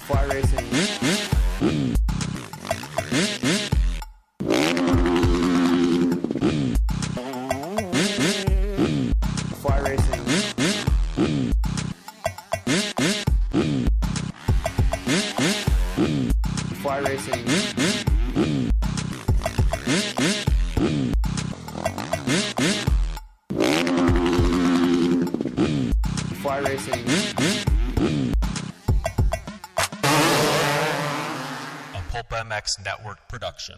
Fly Racing. Fly Racing. Fly Racing. Fly Racing. A PulpMX Network production.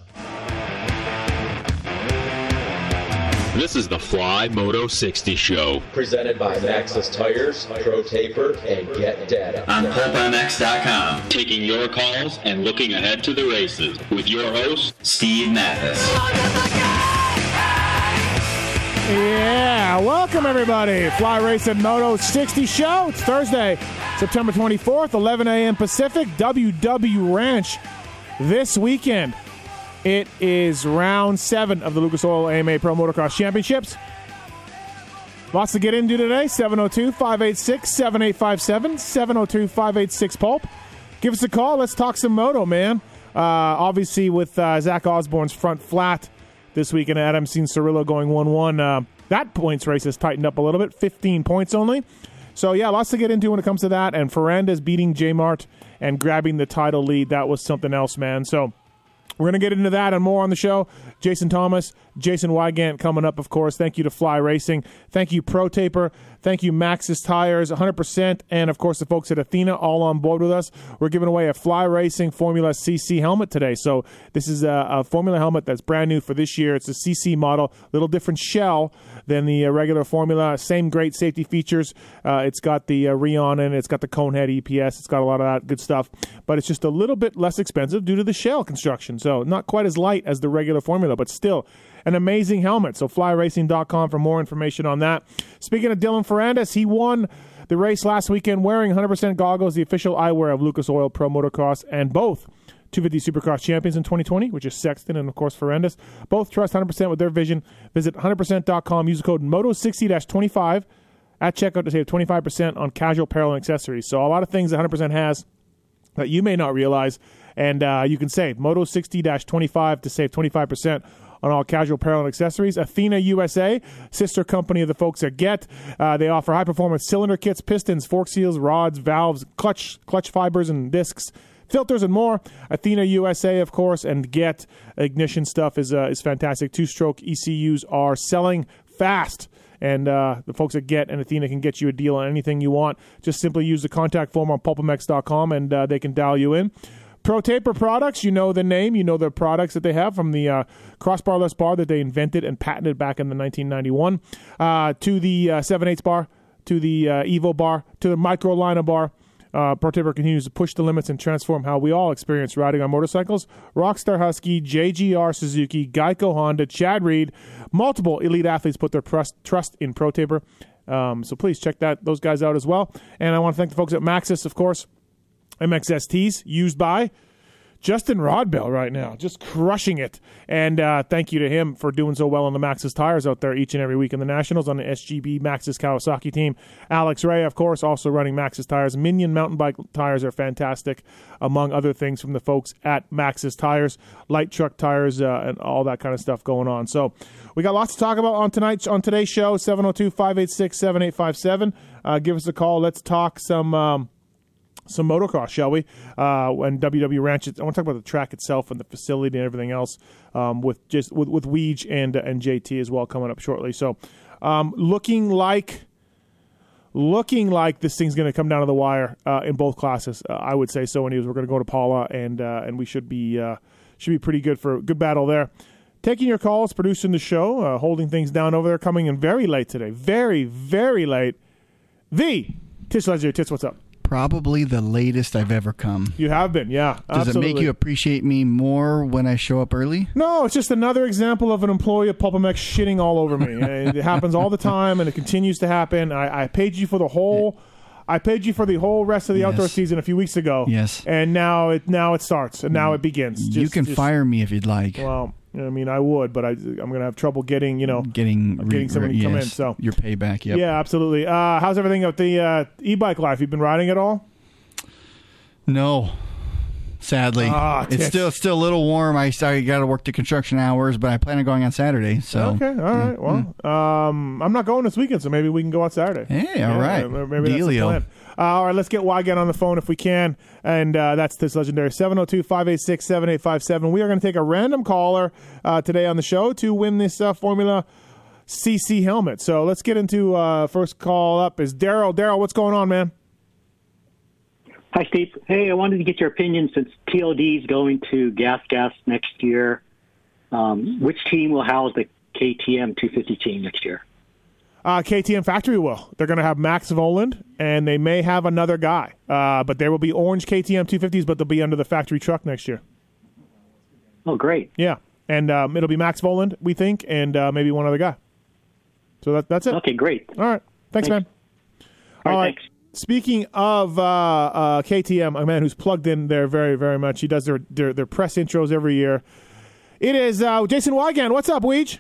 This is the Fly Moto 60 Show, presented by Maxxis Tires, Pro Taper, and Get Data. On PulpMX.com, taking your calls and looking ahead to the races with your host, Steve Mathis. Yeah, welcome everybody. Fly Racing Moto 60 Show. It's Thursday, September 24th, 11 a.m. Pacific, WW Ranch this weekend. It is round 7 of the Lucas Oil AMA Pro Motocross Championships. Lots to get into today. 702-586-7857, 702-586-PULP. Give us a call. Let's talk some moto, man. Obviously, with Zach Osborne's front flat this weekend, Adam Cianciarulo going 1-1. That points race has tightened up a little bit, 15 points only. So, yeah, lots to get into when it comes to that. And Ferrandis beating J-Mart and grabbing the title lead. That was something else, man. So we're going to get into that and more on the show. Jason Thomas, Jason Weigandt coming up, of course. Thank you to Fly Racing. Thank you, Pro Taper. Thank you, Maxxis Tires, 100%. And, of course, the folks at Athena all on board with us. We're giving away a Fly Racing Formula CC helmet today. So this is a Formula helmet that's brand new for this year. It's a CC model, a little different shell than the regular Formula. Same great safety features. It's got the Rion in it. It's got the Conehead EPS. It's got a lot of that good stuff. But it's just a little bit less expensive due to the shell construction. So not quite as light as the regular Formula, but still an amazing helmet. So flyracing.com for more information on that. Speaking of Dylan Ferrandis, he won the race last weekend wearing 100% goggles, the official eyewear of Lucas Oil Pro Motocross, and both 250 Supercross champions in 2020, which is Sexton and, of course, Ferrandis. Both trust 100% with their vision. Visit 100%.com. Use the code MOTO60-25 at checkout to save 25% on casual apparel and accessories. So a lot of things that 100% has that you may not realize, and you can save MOTO60-25 to save 25% on all casual apparel and accessories. Athena USA, sister company of the folks at GET. They offer high-performance cylinder kits, pistons, fork seals, rods, valves, clutch fibers and discs, filters, and more. Athena USA, of course, and GET ignition stuff is fantastic. Two-stroke ECUs are selling fast. And the folks at Get and Athena can get you a deal on anything you want. Just simply use the contact form on PulpMX.com, and they can dial you in. Pro Taper products, you know the name, you know the products that they have, from the crossbarless bar that they invented and patented back in the 1991, to the 7/8 bar, to the Evo bar, to the Micro Liner bar. Pro Taper continues to push the limits and transform how we all experience riding on motorcycles. Rockstar Husky, JGR Suzuki, Geico Honda, Chad Reed, multiple elite athletes put their trust in Pro Taper. So please check those guys out as well. And I want to thank the folks at Maxxis, of course. MXSTs used by Justin Rodbell right now, just crushing it. And thank you to him for doing so well on the Maxxis tires out there each and every week in the Nationals on the SGB Maxxis Kawasaki team. Alex Ray, of course, also running Maxxis tires. Minion mountain bike tires are fantastic, among other things from the folks at Maxxis tires, light truck tires, and all that kind of stuff going on. So we got lots to talk about on today's show, 702-586-7857. Give us a call. Let's talk some motocross, shall we? And WW Ranch. I want to talk about the track itself and the facility and everything else, with Weege and JT as well coming up shortly. So, looking like this thing's going to come down to the wire in both classes. I would say so. Anyways, we're going to go to Paula, and we should be pretty good for a good battle there. Taking your calls, producing the show, holding things down over there. Coming in very late today, very very late. The Tish Leslie, Tits, what's up? Probably the latest I've ever come. You have been, yeah. Does absolutely. It make you appreciate me more when I show up early? No, it's just another example of an employee of PulpMX shitting all over me. It happens all the time, and it continues to happen. I paid you for the whole. I paid you for the whole rest of the outdoor season a few weeks ago. Yes, and now it starts, and now it begins. You can fire me if you'd like. Well, You know what I mean? I would, but I'm going to have trouble getting, you know, getting somebody to come in. So your payback, yep. Yeah, absolutely. How's everything up the e-bike life? You been riding at all? No, sadly. It's still a little warm. I got to work the construction hours, but I plan on going on Saturday. So okay, all right. Well, I'm not going this weekend, so maybe we can go on Saturday. Hey, all right. Maybe that's the plan. All right, let's get Weigandt on the phone if we can. And that's this legendary 702-586-7857. We are going to take a random caller today on the show to win this Formula CC helmet. So let's get into first call up is Daryl. Daryl, what's going on, man? Hi, Steve. Hey, I wanted to get your opinion since TLD is going to Gas Gas next year. Which team will house the KTM 250 team next year? KTM Factory will. They're going to have Max Voland, and they may have another guy. But there will be orange KTM 250s, but they'll be under the factory truck next year. Oh, great. Yeah, and it'll be Max Voland, we think, and maybe one other guy. So that's it. Okay, great. All right. Thanks, man. All right. Thanks. Speaking of KTM, a man who's plugged in there very, very much. He does their press intros every year. It is Jason Weigandt. What's up, Weege?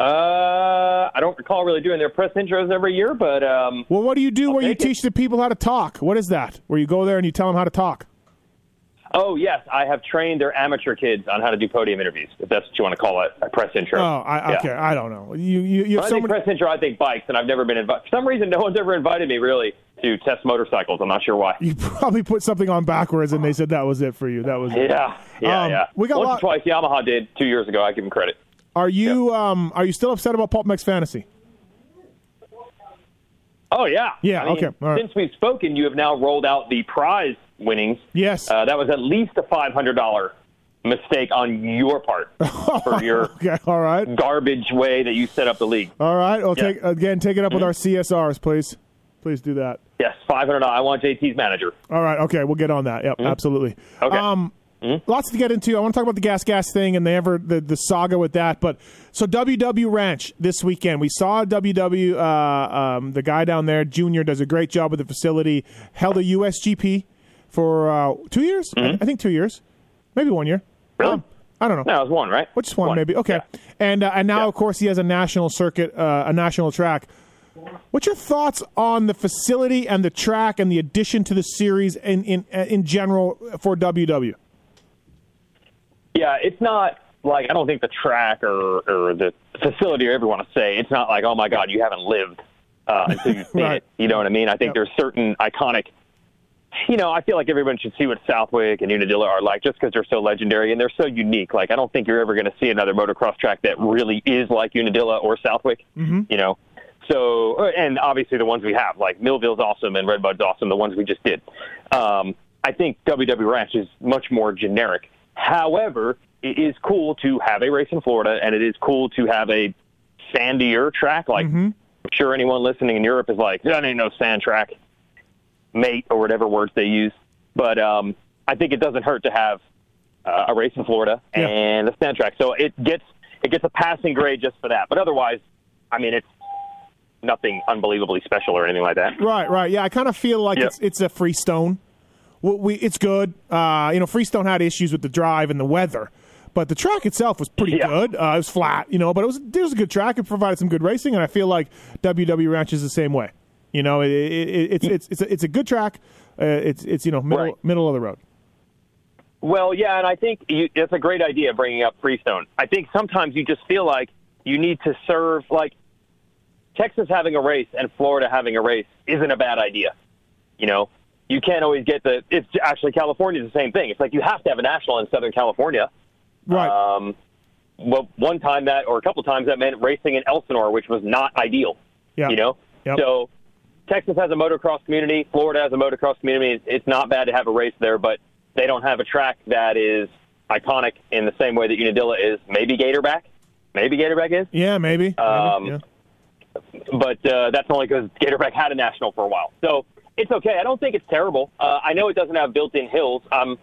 I don't recall really doing their press intros every year, but... well, what do you do where you teach the people how to talk? What is that? Where you go there and you tell them how to talk? Oh, yes. I have trained their amateur kids on how to do podium interviews, if that's what you want to call it, a press intro. Oh, okay. I don't know. You have I think press intro, I think bikes, and I've never been invited. For some reason, no one's ever invited me, really, to test motorcycles. I'm not sure why. You probably put something on backwards, and they said that was it for you. That was Yeah. We got once or twice, Yamaha did 2 years ago. I give them credit. Are you are you still upset about PulpMX Fantasy? Oh, yeah. Yeah, okay. All right. Since we've spoken, you have now rolled out the prize winnings. Yes. That was at least a $500 mistake on your part for your all right. garbage way that you set up the league. All right. Well, take it up with our CSRs, please. Please do that. Yes, $500. I want JT's manager. All right. Okay, we'll get on that. Yep, absolutely. Okay. Lots to get into. I want to talk about the Gas thing and the saga with that. But so WW Ranch this weekend, we saw WW. The guy down there, Junior, does a great job with the facility. Held a USGP for 2 years, I think 2 years, maybe 1 year. Really? I don't know. No, it was one, right? Well, just one, maybe. Okay. Yeah. And now, of course, he has a national circuit, a national track. What's your thoughts on the facility and the track and the addition to the series in general for WW? Yeah, it's not like I don't think the track or the facility or everyone to say it's not like, oh my God, you haven't lived until you've seen it. You know what I mean? I think there's certain iconic. You know, I feel like everyone should see what Southwick and Unadilla are like, just because they're so legendary and they're so unique. Like I don't think you're ever going to see another motocross track that really is like Unadilla or Southwick. Mm-hmm. You know, so and obviously the ones we have, like Millville's awesome and Redbud's awesome. The ones we just did. I think WW Ranch is much more generic. However, it is cool to have a race in Florida, and it is cool to have a sandier track. Like, I'm sure anyone listening in Europe is like, that ain't no sand track, mate, or whatever words they use. But I think it doesn't hurt to have a race in Florida and a sand track. So it gets a passing grade just for that. But otherwise, I mean, it's nothing unbelievably special or anything like that. Right. Yeah, I kind of feel like it's a Freestone. It's good. You know, Freestone had issues with the drive and the weather, but the track itself was pretty good. It was flat, you know, but it was a good track. It provided some good racing, and I feel like WW Ranch is the same way. You know, it's a good track. It's you know middle of the road. Well, yeah, and I think that's a great idea bringing up Freestone. I think sometimes you just feel like you need to serve like Texas having a race and Florida having a race isn't a bad idea, you know. You can't always get it's actually California's the same thing. It's like you have to have a national in Southern California. Right. Well, one time that, or a couple times that meant racing in Elsinore, which was not ideal, you know? Yep. So Texas has a motocross community. Florida has a motocross community. It's not bad to have a race there, but they don't have a track that is iconic in the same way that Unadilla is. Maybe Gatorback. Yeah, maybe. But that's only because Gatorback had a national for a while. So, it's okay. I don't think it's terrible. I know it doesn't have built-in hills. I'm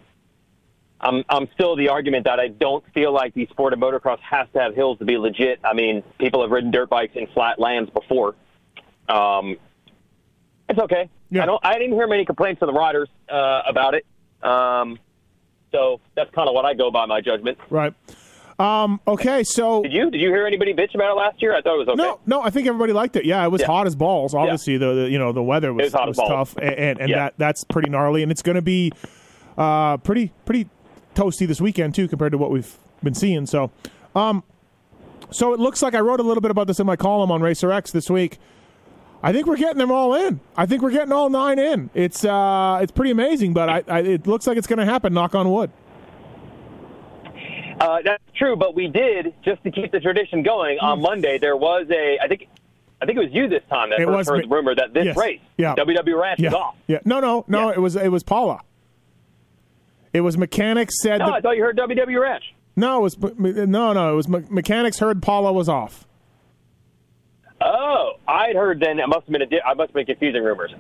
still the argument that I don't feel like the sport of motocross has to have hills to be legit. I mean, people have ridden dirt bikes in flat lands before. It's okay. Yeah. I didn't hear many complaints from the riders about it. So that's kind of what I go by my judgment. Right. Okay, so did you hear anybody bitch about it last year? I thought it was okay. No, I think everybody liked it. Yeah, it was hot as balls. Obviously, the weather was tough, and that's pretty gnarly, and it's going to be pretty toasty this weekend too, compared to what we've been seeing. So, so it looks like I wrote a little bit about this in my column on Racer X this week. I think we're getting them all in. I think we're getting all 9 in. It's pretty amazing, but it looks like it's going to happen. Knock on wood. That's true, but we did, just to keep the tradition going, on Monday there was I think it was you this time that first heard the rumor that this race, WW Ranch, is off. Yeah, no, it was Paula. It was mechanics said. No, I thought you heard WW Ranch. No, it was mechanics heard Paula was off. Oh, I'd heard then. It must have been confusing rumors.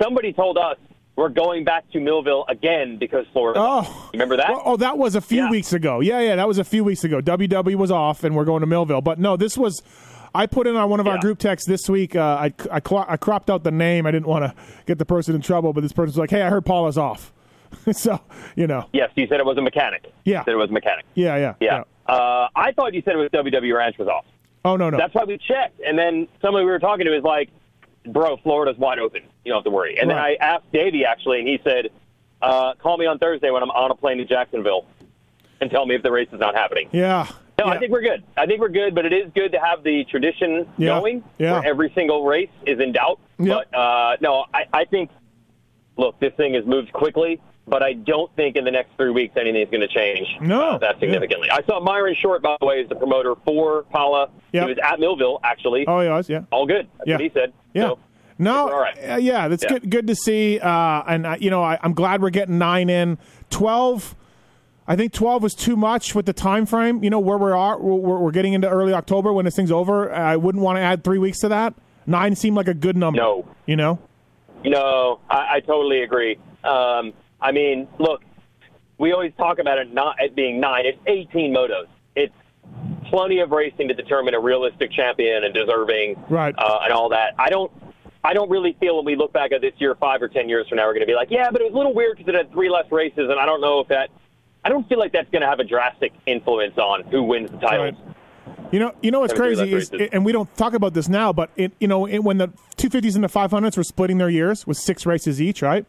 Somebody told us we're going back to Millville again because Florida. Oh, remember that? Oh, that was a few weeks ago. Yeah, that was a few weeks ago. WW was off, and we're going to Millville. But no, this was. I put in on one of our group texts this week. I cropped out the name. I didn't want to get the person in trouble, but this person's like, "Hey, I heard Paula's off." So Yes, you said it was a mechanic. Yeah, you said it was a mechanic. Yeah. I thought you said it was WW Ranch was off. Oh, no. That's why we checked. And then somebody we were talking to is like, bro, Florida's wide open. You don't have to worry. And then I asked Davey, actually, and he said, call me on Thursday when I'm on a plane to Jacksonville and tell me if the race is not happening. Yeah. No, I think we're good. But it is good to have the tradition going where every single race is in doubt. Yep. But, I think, look, this thing has moved quickly. But I don't think in the next 3 weeks anything's going to change that significantly. Yeah. I saw Myron Short, by the way, is the promoter for Paula. Yep. He was at Millville, actually. Oh, he was, yeah. All good. That's what he said. Yeah. So, all right. That's good to see. I'm glad we're getting 9 in. 12, I think 12 was too much with the time frame. You know, where we are, we're getting into early October when this thing's over. I wouldn't want to add 3 weeks to that. 9 seemed like a good number. No. You know? No, I totally agree. I mean, look, we always talk about it not at being 9. It's 18 motos. It's plenty of racing to determine a realistic champion and deserving, and all that. I don't really feel when we look back at this year 5 or 10 years from now, we're going to be like, yeah, but it was a little weird because it had 3 less races, and I don't know if that. I don't feel like that's going to have a drastic influence on who wins the titles. Right. You know what's crazy is, and we don't talk about this now, but when the 250s and the 500s were splitting their years with 6 races each, right?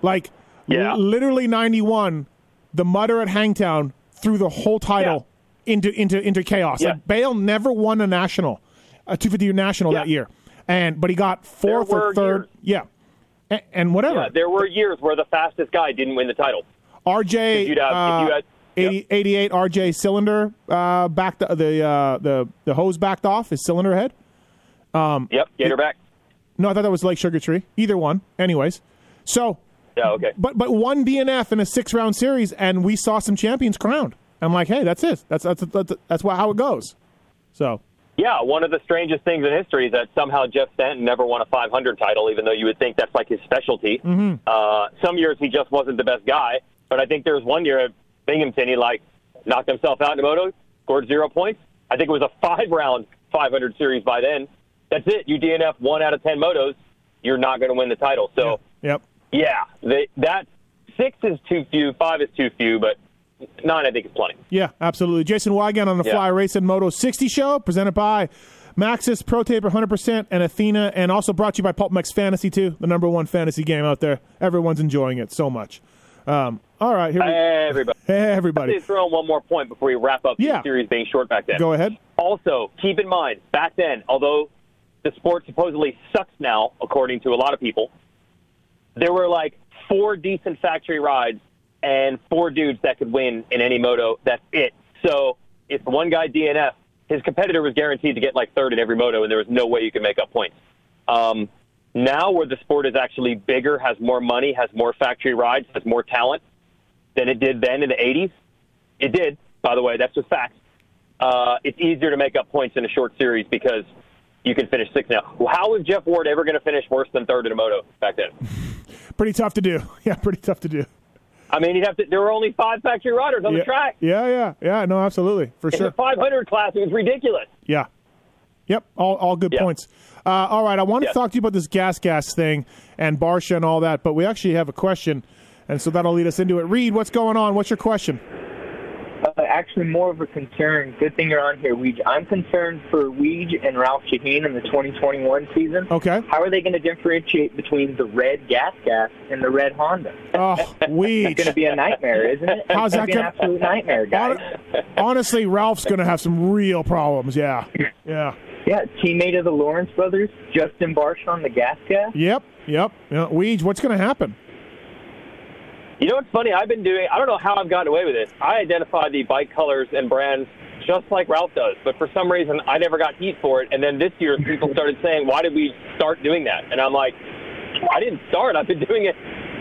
Like. Yeah. Literally 91, the mutter at Hangtown threw the whole title into chaos. Yeah. Like Bale never won a 250 national that year, but he got fourth or third. Years. Yeah, and whatever. Yeah, there were years where the fastest guy didn't win the title. RJ, if you had 88 RJ cylinder backed the hose backed off his cylinder head. Gatorback. No, I thought that was Lake Sugar Tree. Either one, anyways. So. Yeah, okay. But one DNF in a 6-round series, and we saw some champions crowned. I'm like, hey, that's it. That's how it goes. So. Yeah, one of the strangest things in history is that somehow Jeff Stanton never won a 500 title, even though you would think that's like his specialty. Mm-hmm. Some years he just wasn't the best guy, but I think there was one year at Binghamton he like knocked himself out in a moto, scored 0 points. I think it was a 5-round 500 series by then. That's it. You DNF 1 out of 10 motos, you're not going to win the title. So. Yep. Yeah, that 6 is too few, 5 is too few, but 9 I think is plenty. Yeah, absolutely. Jason Weigandt on the Fly Racing Moto 60 Show, presented by Maxxis, Pro Taper, 100%, and Athena, and also brought to you by PulpMX Fantasy 2, the #1 fantasy game out there. Everyone's enjoying it so much. All right, here we go. Hey, everybody. Let's throw in one more point before we wrap up the series being short back then. Go ahead. Also, keep in mind, back then, although the sport supposedly sucks now, according to a lot of people, there were like 4 decent factory rides and 4 dudes that could win in any moto. That's it. So if one guy DNF, his competitor was guaranteed to get like third in every moto, and there was no way you could make up points. Now where the sport is actually bigger, has more money, has more factory rides, has more talent than it did then in the 80s. It did, by the way. That's just facts. It's easier to make up points in a short series because you can finish 6th now. How was Jeff Ward ever going to finish worse than third in a moto back then? Pretty tough to do. Yeah, pretty tough to do. I mean, there were only 5 factory riders on the track. Yeah. No, absolutely, for sure. In the 500 class, it was ridiculous. Yeah. Yep, all good points. All right, I want to talk to you about this gas thing and Barsha and all that, but we actually have a question, and so that'll lead us into it. Reed, what's going on? What's your question? actually more of a concern. Good thing you're on here, Weege. I'm concerned for Weege and Ralph Shaheen in the 2021 season. Okay. How are they going to differentiate between the red Gas Gas and the red Honda? Oh, Weege. It's going to be a nightmare, isn't it? How's that going to be an absolute nightmare, guys? Honestly, Ralph's going to have some real problems, yeah. Yeah. Yeah, teammate of the Lawrence brothers, Justin Barsh on the Gas Gas. Yep. Weege, what's going to happen? You know what's funny? I've been doing, I don't know how I've gotten away with this. I identify the bike colors and brands just like Ralph does, but for some reason I never got heat for it. And then this year people started saying, why did we start doing that? And I'm like, I didn't start. I've been doing it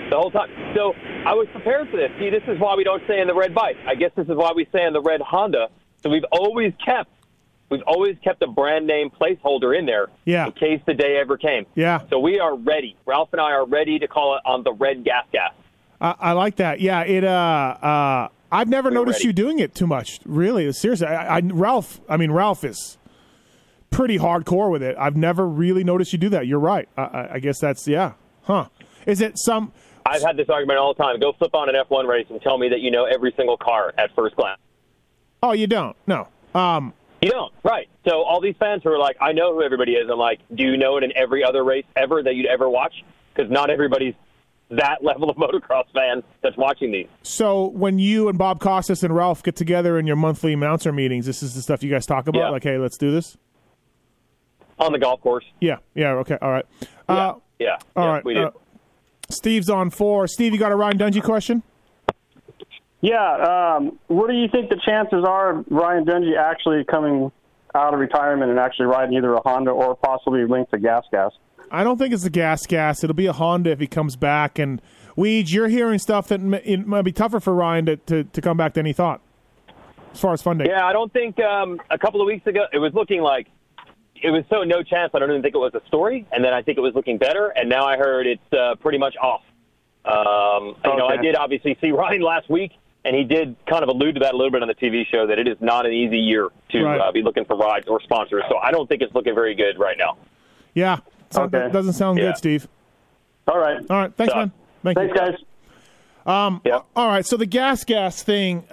the whole time. So I was prepared for this. See, this is why we don't say in the red bike. I guess this is why we say in the red Honda. So we've always kept a brand name placeholder in there in case the day ever came. Yeah. So we are ready. Ralph and I are ready to call it on the red Gas Gas. I like that. Yeah, it. I've never noticed you doing it too much. Really, seriously. Ralph is pretty hardcore with it. I've never really noticed you do that. You're right. I guess that's Is it some? I've had this argument all the time. Go flip on an F1 race and tell me that you know every single car at first glance. Oh, you don't. No. You don't. Right. So all these fans who are like, I know who everybody is. I'm like, do you know it in every other race ever that you'd ever watch? Because not everybody's that level of motocross fan that's watching these. So when you and Bob Costas and Ralph get together in your monthly announcer meetings, this is the stuff you guys talk about? Yeah. Like, hey, let's do this? On the golf course. Yeah, okay, all right. All right. We did. Steve's on 4. Steve, you got a Ryan Dungey question? Yeah, what do you think the chances are of Ryan Dungey actually coming out of retirement and actually riding either a Honda or possibly linked to Gas Gas? I don't think it's the Gas Gas. It'll be a Honda if he comes back. And, Weege, you're hearing stuff that it might be tougher for Ryan to come back than he thought as far as funding. Yeah, I don't think a couple of weeks ago it was looking like it was so no chance. I don't even think it was a story. And then I think it was looking better. And now I heard it's pretty much off. Okay. You know, I did obviously see Ryan last week, and he did kind of allude to that a little bit on the TV show that it is not an easy year to be looking for rides or sponsors. So I don't think it's looking very good right now. Yeah. That doesn't sound good, Steve. All right. Thanks, man. Thanks, guys. All right. So the Gas thing,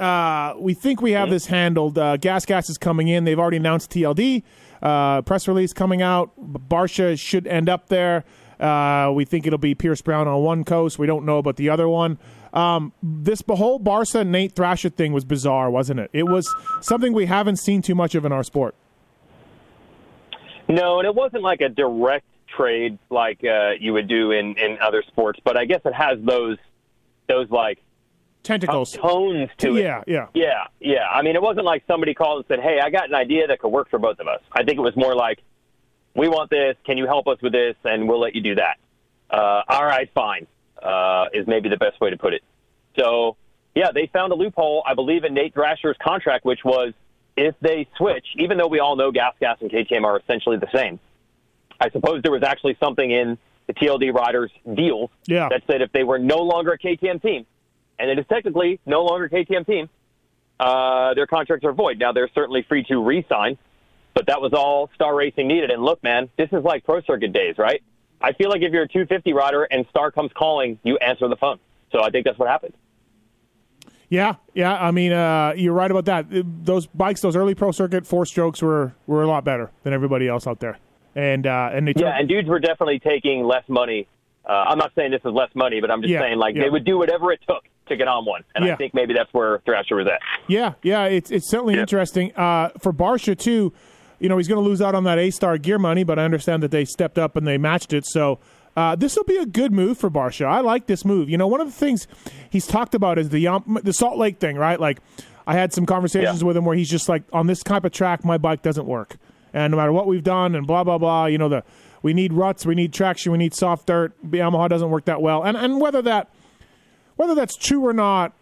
we think we have this handled. Gas is coming in. They've already announced TLD. Press release coming out. Barsha should end up there. We think it'll be Pierce Brown on one coast. We don't know about the other one. This whole Barca Nate Thrasher thing was bizarre, wasn't it? It was something we haven't seen too much of in our sport. No, and it wasn't like a direct trade like you would do in other sports, but I guess it has those like tentacles, tones to it. Yeah. I mean, it wasn't like somebody called and said, "Hey, I got an idea that could work for both of us." I think it was more like, "We want this. Can you help us with this? And we'll let you do that." All right, fine. Is maybe the best way to put it. So, yeah, they found a loophole, I believe, in Nate Thrasher's contract, which was if they switch, even though we all know Gas and KTM are essentially the same. I suppose there was actually something in the TLD riders' deal that said if they were no longer a KTM team, and it is technically no longer a KTM team, their contracts are void. Now, they're certainly free to re-sign, but that was all Star Racing needed. And look, man, this is like Pro Circuit days, right? I feel like if you're a 250 rider and Star comes calling, you answer the phone. So I think that's what happened. Yeah. I mean, you're right about that. Those bikes, those early Pro Circuit four strokes were a lot better than everybody else out there. And they and dudes were definitely taking less money. I'm not saying this is less money, but I'm just saying like they would do whatever it took to get on one. And I think maybe that's where Thrasher was at. Yeah. It's certainly interesting for Barsha too. You know, he's going to lose out on that A-Star gear money, but I understand that they stepped up and they matched it. So this will be a good move for Barsha. I like this move. You know, one of the things he's talked about is the Salt Lake thing, right? Like, I had some conversations with him where he's just like, on this type of track, my bike doesn't work. And no matter what we've done and blah, blah, blah, you know, we need ruts, we need traction, we need soft dirt. Yamaha doesn't work that well. And whether that's true or not,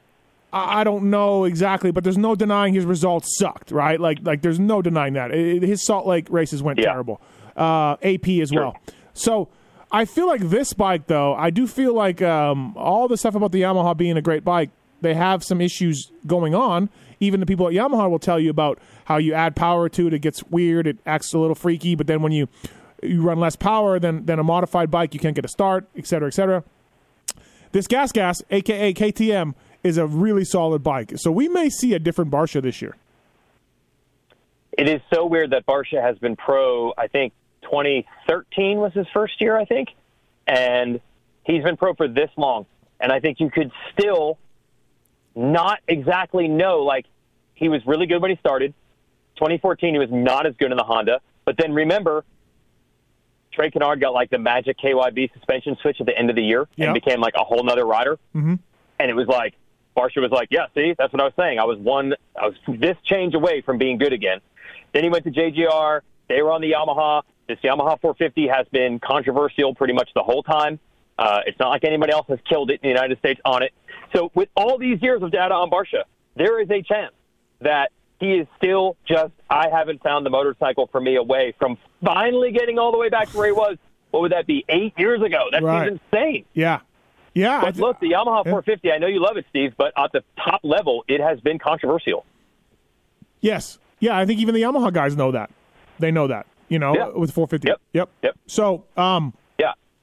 I don't know exactly, but there's no denying his results sucked, right? Like there's no denying that. His Salt Lake races went terrible. AP as well. So I feel like this bike, though, I do feel like all the stuff about the Yamaha being a great bike, they have some issues going on. Even the people at Yamaha will tell you about how you add power to it. It gets weird. It acts a little freaky. But then when you run less power than a modified bike, you can't get a start, et cetera, et cetera. This Gas, a.k.a. KTM, is a really solid bike. So we may see a different Barsha this year. It is so weird that Barsha has been pro, I think 2013 was his first year, I think. And he's been pro for this long. And I think you could still not exactly know, like, he was really good when he started. 2014, he was not as good in the Honda. But then remember, Trey Kennard got, like, the magic KYB suspension switch at the end of the year and became, like, a whole nother rider. Mm-hmm. And it was like, Barsha was like, yeah, see, that's what I was saying. I was this change away from being good again. Then he went to JGR. They were on the Yamaha. This Yamaha 450 has been controversial pretty much the whole time. It's not like anybody else has killed it in the United States on it. So with all these years of data on Barsha, there is a chance that he is still just, I haven't found the motorcycle for me away from finally getting all the way back to where he was. What would that be, 8 years ago? That seems insane. Yeah. Yeah. But look, the Yamaha 450, I know you love it, Steve, but at the top level, it has been controversial. Yes. Yeah, I think even the Yamaha guys know that. They know that, with 450. Yep. So,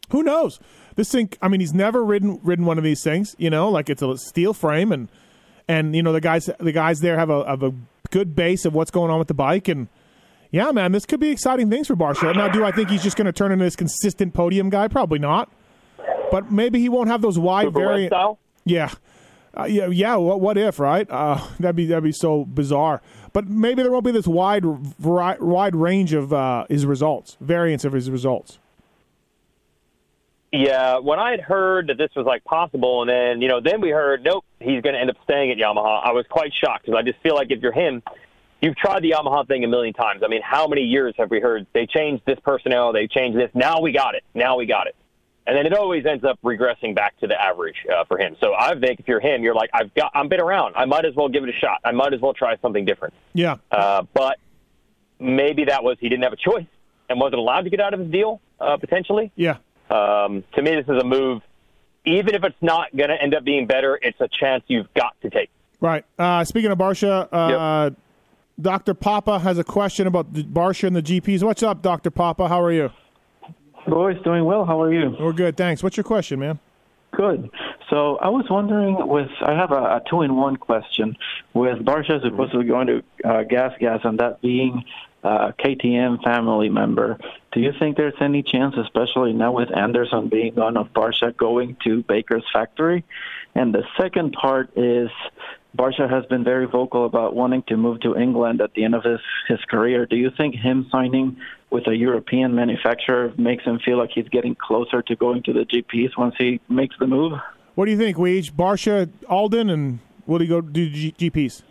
who knows? This thing, I mean, he's never ridden one of these things, like it's a steel frame and the guys there have a good base of what's going on with the bike. And yeah, man, this could be exciting things for Barsha. Now, do I think he's just going to turn into this consistent podium guy? Probably not. But maybe he won't have those wide variants. Yeah. What if, right? That'd be so bizarre. But maybe there won't be this wide range of his results, variance of his results. Yeah, when I had heard that this was, like, possible, and then, then we heard, nope, he's going to end up staying at Yamaha, I was quite shocked because I just feel like if you're him, you've tried the Yamaha thing a million times. I mean, how many years have we heard they changed this personnel, they changed this, now we got it. And then it always ends up regressing back to the average for him. So I think if you're him, you're like, I've been around. I might as well give it a shot. I might as well try something different. Yeah. But maybe that was he didn't have a choice and wasn't allowed to get out of his deal, potentially. Yeah. To me, this is a move. Even if it's not going to end up being better, it's a chance you've got to take. Right. Speaking of Barsha, Dr. Papa has a question about Barsha and the GPs. What's up, Dr. Papa? How are you? Boys, doing well. How are you? We're good, thanks. What's your question, man? Good. So I was wondering, I have a two-in-one question. With Barsha supposedly going to Gas and that being a KTM family member, do you think there's any chance, especially now with Anderson being gone, of Barsha going to Baker's factory? And the second part is Barsha has been very vocal about wanting to move to England at the end of his career. Do you think him signing with a European manufacturer makes him feel like he's getting closer to going to the GPs once he makes the move? What do you think, Weege? Barsha, Aldon, and will he go do GPs?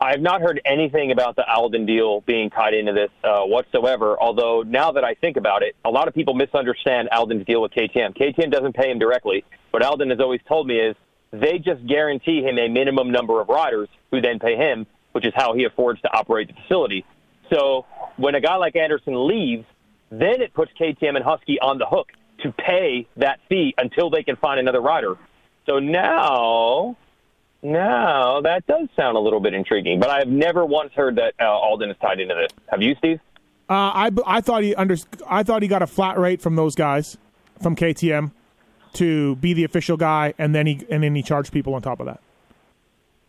I have not heard anything about the Aldon deal being tied into this whatsoever, although now that I think about it, a lot of people misunderstand Aldon's deal with KTM. KTM doesn't pay him directly. What Aldon has always told me is they just guarantee him a minimum number of riders who then pay him, which is how he affords to operate the facility. So when a guy like Anderson leaves, then it puts KTM and Husky on the hook to pay that fee until they can find another rider. So now, that does sound a little bit intriguing, but I have never once heard that Aldon is tied into this. Have you, Steve? I thought he got a flat rate from those guys, from KTM, to be the official guy, and then he charged people on top of that.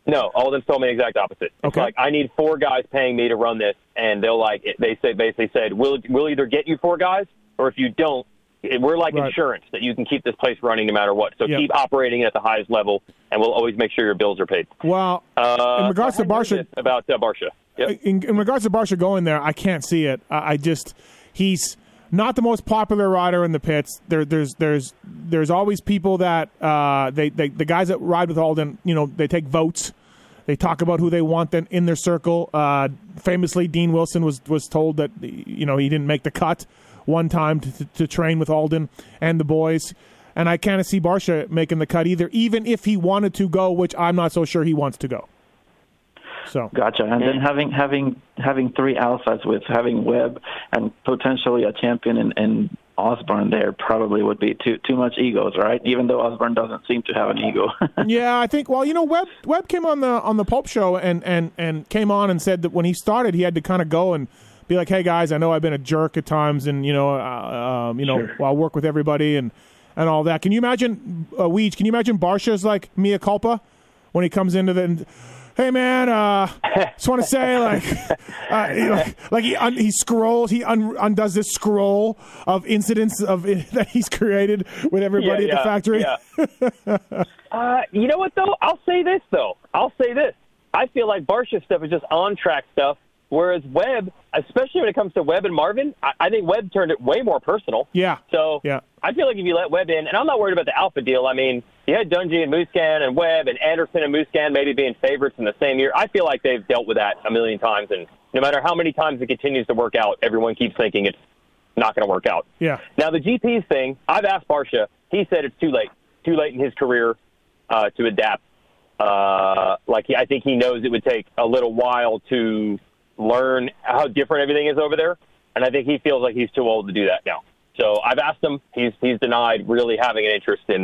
No, Aldon told me the exact opposite. It's okay. Like, I need four guys paying me to run this, and they basically said, we'll either get you four guys, or if you don't, we're like insurance that you can keep this place running no matter what. So keep operating at the highest level, and we'll always make sure your bills are paid. Well, in regards to Barsha, in regards to Barsha going there, I can't see it. He's not the most popular rider in the pits. There's always people that the guys that ride with Aldon, they take votes. They talk about who they want them in their circle. Famously, Dean Wilson was told that he didn't make the cut one time to train with Aldon and the boys. And I can't see Barsha making the cut either, even if he wanted to go, which I'm not so sure he wants to go. So gotcha. And then having three alphas with having Webb and potentially a champion in Osborne there probably would be too much egos, right? Even though Osborne doesn't seem to have an ego. Yeah, I think. Well, Webb came on the Pulp Show and came on and said that when he started, he had to kind of go and be like, hey guys, I know I've been a jerk at times, and I'll work with everybody, and and all that. Can you imagine Weege? Can you imagine Barsha's like mea culpa when he comes into the? Hey man, just want to say he undoes this scroll of incidents of that he's created with everybody at the factory. Yeah. You know what though? I'll say this. I feel like Barsha's stuff is just on track stuff, whereas Webb, especially when it comes to Webb and Marvin, I think Webb turned it way more personal. Yeah. So yeah. I feel like if you let Webb in, and I'm not worried about the Alpha deal. I mean, you had Dungey and Muscan and Webb and Anderson and Muscan maybe being favorites in the same year. I feel like they've dealt with that a million times, and no matter how many times it continues to work out, everyone keeps thinking it's not going to work out. Yeah. Now, the GPs thing, I've asked Barsha. He said it's too late in his career to adapt. I think he knows it would take a little while to learn how different everything is over there, and I think he feels like he's too old to do that now. So I've asked him. He's denied really having an interest in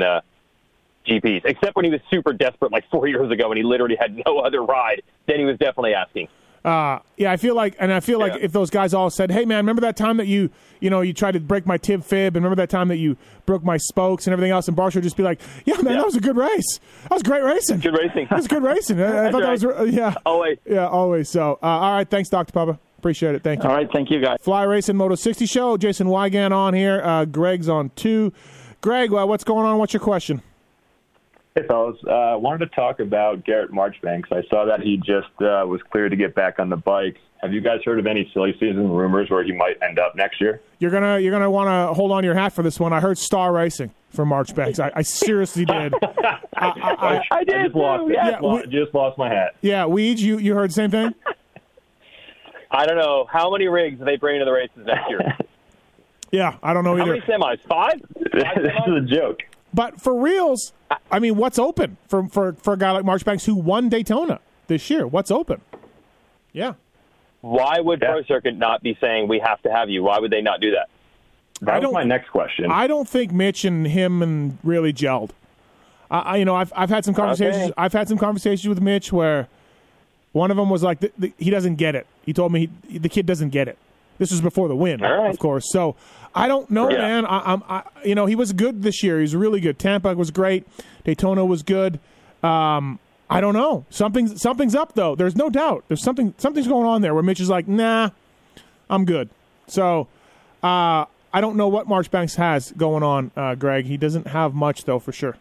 GPs, except when he was super desperate like 4 years ago and he literally had no other ride. Then he was definitely asking. I feel like if those guys all said, hey man, remember that time that you tried to break my tib fib, and remember that time that you broke my spokes and everything else, and Barsha would just be like, yeah man, that was a good race. That was great racing. Good racing. That was good racing. I thought right. That was always. Yeah, always. So all right, thanks Dr. Papa. Appreciate it. Thank you. All right, thank you guys. Fly Racing Moto 60 Show, Jason Weigandt on here, Greg's on too. Greg, what's going on? What's your question? Hey, fellas. Wanted to talk about Garrett Marchbanks. I saw that he just was cleared to get back on the bike. Have you guys heard of any silly season rumors where he might end up next year? You're gonna want to hold on to your hat for this one. I heard Star Racing from Marchbanks. I seriously did. I did. I just lost my hat. Yeah, Weege, you heard the same thing? I don't know. How many rigs do they bring to the races next year? Yeah, I don't know either. How many semis? Five? This is a joke. But for reals, I mean, what's open for a guy like Marchbanks who won Daytona this year? What's open? Yeah. Why would Pro Circuit not be saying we have to have you? Why would they not do that? That was my next question. I don't think Mitch and him and really gelled. I've had some conversations. Okay. I've had some conversations with Mitch where one of them was like, he doesn't get it. He told me the kid doesn't get it. This was before the win, right. Of course. So I don't know, man. I he was good this year. He was really good. Tampa was great. Daytona was good. I don't know. Something's up though. There's no doubt. There's something's going on there where Mitch is like, nah, I'm good. So I don't know what Marchbanks has going on, Greg. He doesn't have much though, for sure.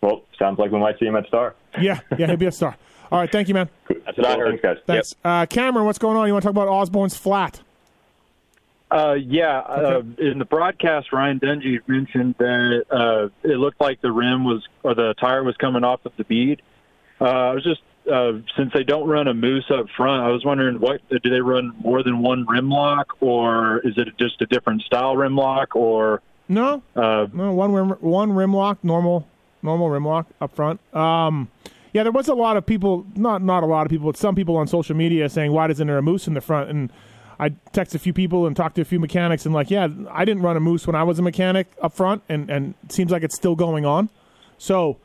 Well, sounds like we might see him at Star. Yeah, he'll be at Star. All right, thank you, man. That's what I heard. Thanks, guys. Thanks, Cameron. What's going on? You want to talk about Osborne's flat? In the broadcast, Ryan Dungey mentioned that it looked like the rim the tire was coming off of the bead. I was just since they don't run a moose up front, I was wondering do they run more than one rim lock, or is it just a different style rim lock? Or no, one rim lock, normal rim lock up front. Yeah, there was a lot of people, not a lot of people, but some people on social media saying, why isn't there a moose in the front? And I text a few people and talked to a few mechanics and I didn't run a moose when I was a mechanic up front, and it seems like it's still going on. So,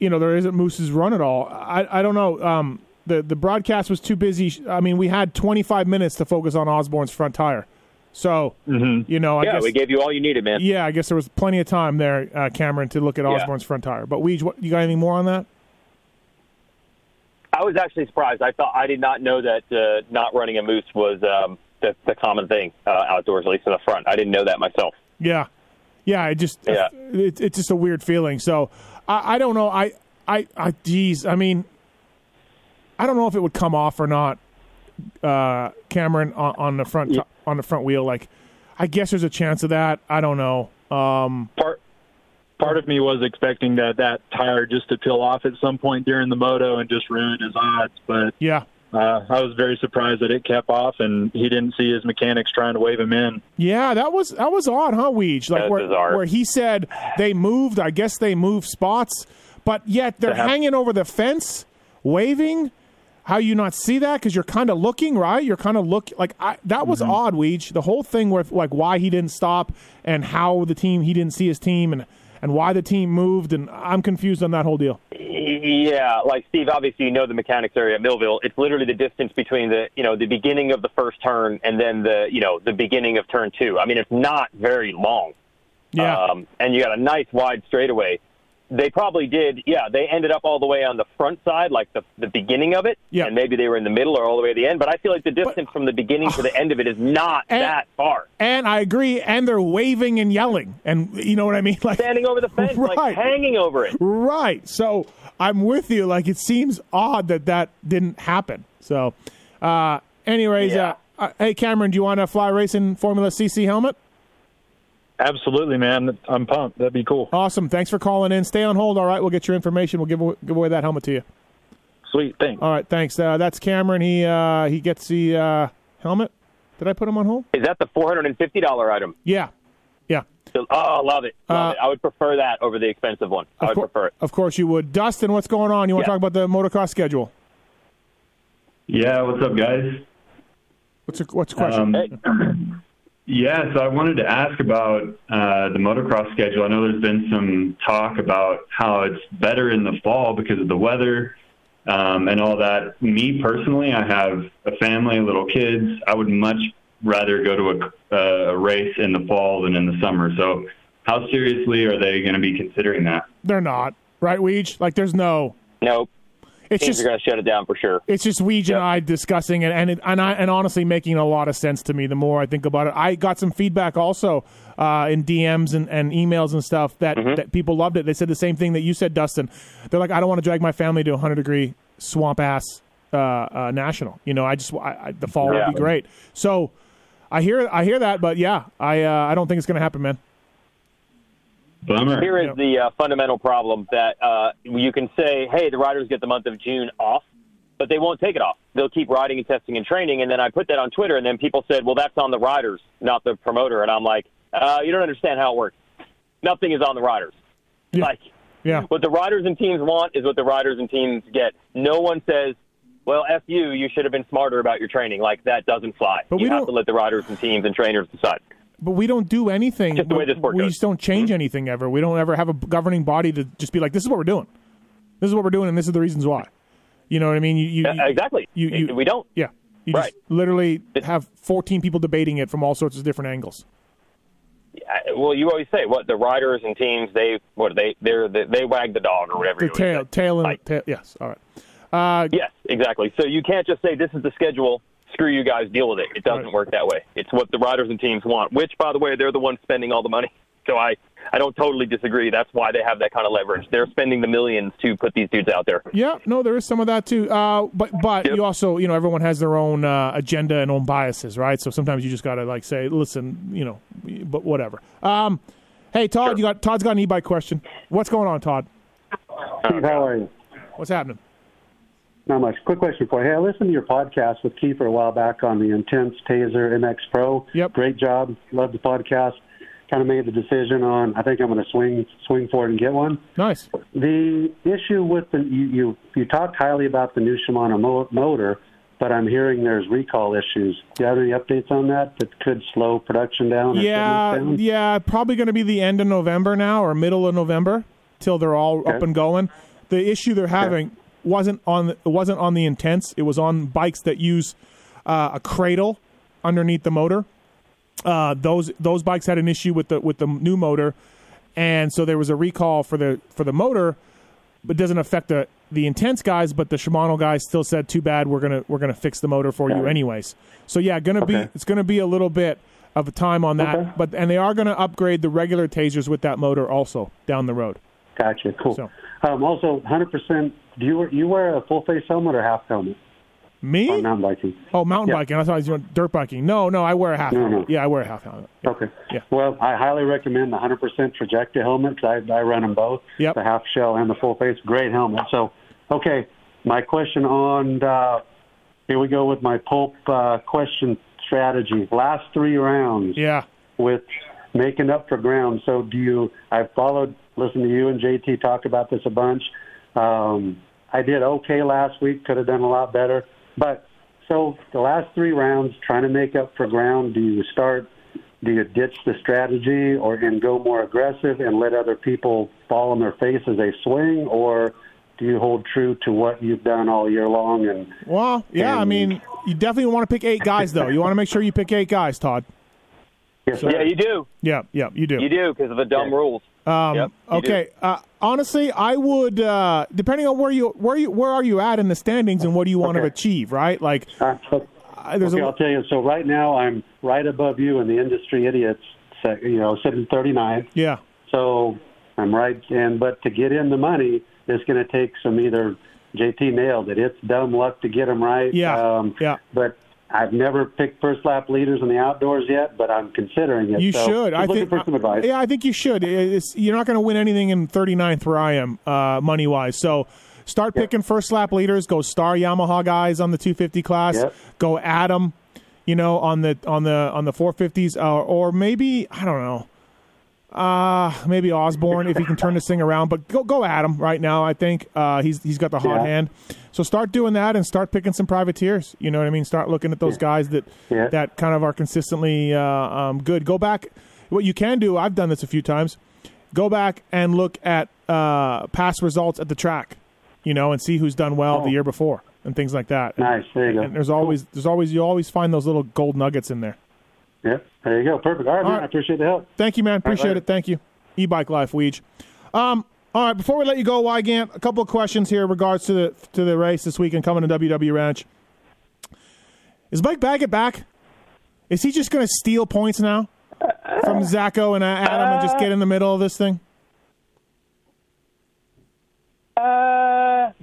there isn't mooses run at all. I don't know. The broadcast was too busy. I mean, we had 25 minutes to focus on Osborne's front tire. So, I guess we gave you all you needed, man. Yeah, I guess there was plenty of time there, Cameron, to look at Osborne's front tire. But, Weege, you got anything more on that? I was actually surprised. I did not know that not running a moose was the common thing outdoors, at least in the front. I didn't know that myself. Yeah. It's just a weird feeling. So I don't know. I don't know if it would come off or not, Cameron, on the front on the front wheel. Like, I guess there's a chance of that. I don't know. Part of me was expecting that tire just to peel off at some point during the moto and just ruin his odds. But I was very surprised that it kept off and he didn't see his mechanics trying to wave him in. Yeah, that was odd, huh, Weege? Like where he said they moved. I guess they moved spots, but yet they're hanging over the fence, waving. How you not see that? Because you're kind of looking, right? You're kind of looking. That was odd, Weege. The whole thing with why he didn't stop and how he didn't see his team and why the team moved, and I'm confused on that whole deal. Yeah, Steve, obviously you know the mechanics area at Millville. It's literally the distance between the beginning of the first turn and then the beginning of turn two. I mean, it's not very long. Yeah. And you got a nice wide straightaway. They probably did, yeah, they ended up all the way on the front side, like the beginning of it, yeah. And maybe they were in the middle or all the way to the end, but I feel like the distance from the beginning to the end of it is not that far. And I agree, and they're waving and yelling, and you know what I mean? Like, standing over the fence, right. Like hanging over it. Right, so I'm with you, like it seems odd that didn't happen. So anyways, yeah. Hey Cameron, do you want a Fly Racing Formula CC helmet? Absolutely, man. I'm pumped. That'd be cool. Awesome. Thanks for calling in. Stay on hold, all right? We'll get your information. We'll give away that helmet to you. Sweet. Thanks. All right, thanks. That's Cameron. He gets the helmet. Did I put him on hold? Is that the $450 item? Yeah. Yeah. So, I love it. I would prefer that over the expensive one. I would prefer it. Of course you would. Dustin, what's going on? You want to talk about the motocross schedule? Yeah. What's up, guys? What's the question? Hey. Yeah, so I wanted to ask about the motocross schedule. I know there's been some talk about how it's better in the fall because of the weather and all that. Me personally, I have a family, little kids. I would much rather go to a race in the fall than in the summer. So how seriously are they going to be considering that? They're not, right, Weege? Like, there's no... Nope. It's just, you're going to shut it down for sure. It's just Weege and I discussing it, and honestly making a lot of sense to me the more I think about it. I got some feedback also in DMs and emails and stuff that people loved it. They said the same thing that you said, Dustin. They're like, I don't want to drag my family to a 100-degree swamp-ass national. You know, the fall would be great. So I hear that, but yeah, I don't think it's going to happen, man. Bummer. Here is the fundamental problem that you can say, hey, the riders get the month of June off, but they won't take it off. They'll keep riding and testing and training. And then I put that on Twitter, and then people said, well, that's on the riders, not the promoter. And I'm like, you don't understand how it works. Nothing is on the riders. Yeah. What the riders and teams want is what the riders and teams get. No one says, well, F you, you should have been smarter about your training. Like, that doesn't fly. But you have to let the riders and teams and trainers decide. But we don't do anything. Just the way this sport goes. We just don't change anything ever. We don't ever have a governing body to just be like, this is what we're doing. This is what we're doing, and this is the reasons why. You know what I mean? Exactly. We don't. Yeah. You right. Just literally have 14 people debating it from all sorts of different angles. Well, you always say, the riders and teams, they wag the dog or whatever. The tail. Yes. All right. Yes, exactly. So you can't just say, this is the schedule. Screw you guys, deal with it. It doesn't work that way. It's what the riders and teams want, which, by the way, they're the ones spending all the money. So I don't totally disagree. That's why they have that kind of leverage. They're spending the millions to put these dudes out there. Yeah, no, there is some of that too. But you also, you know, everyone has their own agenda and own biases, right? So sometimes you just got to like say, listen, you know, but whatever. Hey, Todd, sure. Todd's got an e-bike question. What's going on, Todd? Steve, how are you? What's happening? Not much. Quick question for you. Hey, I listened to your podcast with Keefer a while back on the Intense Taser MX Pro. Yep. Great job. Loved the podcast. Kind of made the decision on, I think I'm going to swing for it and get one. Nice. The issue with the, you talked highly about the new Shimano motor, but I'm hearing there's recall issues. Do you have any updates on that could slow production down? Yeah, probably going to be the end of November now or middle of November till they're all up and going. The issue they're having... It wasn't on the Intense. It was on bikes that use a cradle underneath the motor. Those bikes had an issue with the new motor, and so there was a recall for the motor. But it doesn't affect the Intense guys, but the Shimano guys still said, "Too bad, we're gonna fix the motor for you anyways." So yeah, it's gonna be a little bit of a time on that. Okay. But they are gonna upgrade the regular tasers with that motor also down the road. Gotcha. Cool. So, also, 100%. Do you wear a full face helmet or half helmet? Me? On mountain biking. Oh, mountain biking. I thought I was doing dirt biking. No, I wear a half helmet. Yeah, I wear a half helmet. Yeah. Okay. Yeah. Well, I highly recommend the 100% Trajecta helmets. I run them both. Yep. The half shell and the full face. Great helmet. So, okay. My question on here we go with my pulp question strategy. Last three rounds. Yeah. With making up for ground. So listened to you and JT talk about this a bunch. I did okay last week, could have done a lot better. But so the last three rounds, trying to make up for ground, do you ditch the strategy and go more aggressive and let other people fall on their face as they swing, or do you hold true to what you've done all year long? You definitely want to pick eight guys, though. You want to make sure you pick eight guys, Todd. Yeah, you do. Yeah, you do. You do, because of the dumb rules. Okay. Honestly, I would, depending on where are you at in the standings and what do you want to achieve, right? Like, I'll tell you. So right now, I'm right above you in the industry idiots. You know, 739. Yeah. So I'm right, but to get in the money, it's going to take some either. JT nailed it. It's dumb luck to get them right. Yeah. But I've never picked first lap leaders in the outdoors yet, but I'm considering it. You should. I'm looking for some advice. Yeah, I think you should. You're not going to win anything in 39th where I am, money wise. So start picking first lap leaders. Go Star Yamaha guys on the 250 class. Yep. Go Adam, on the 450s, or maybe I don't know. Maybe Osborne if he can turn this thing around, but go at him right now. I think he's got the hot hand. So start doing that and start picking some privateers. You know what I mean? Start looking at those guys that kind of are consistently good. Go back. What you can do, I've done this a few times. Go back and look at past results at the track. And see who's done well the year before and things like that. Nice. There you go. And there's always you always find those little gold nuggets in there. Yeah, there you go. Perfect. All right, man. I appreciate the help. Thank you, man. Appreciate it. Thank you. E-Bike Life, Weege. All right, before we let you go, Weigandt, a couple of questions here in regards to the race this weekend coming to WW Ranch. Is Mike Baggett back? Is he just going to steal points now from Zacho and Adam and just get in the middle of this thing?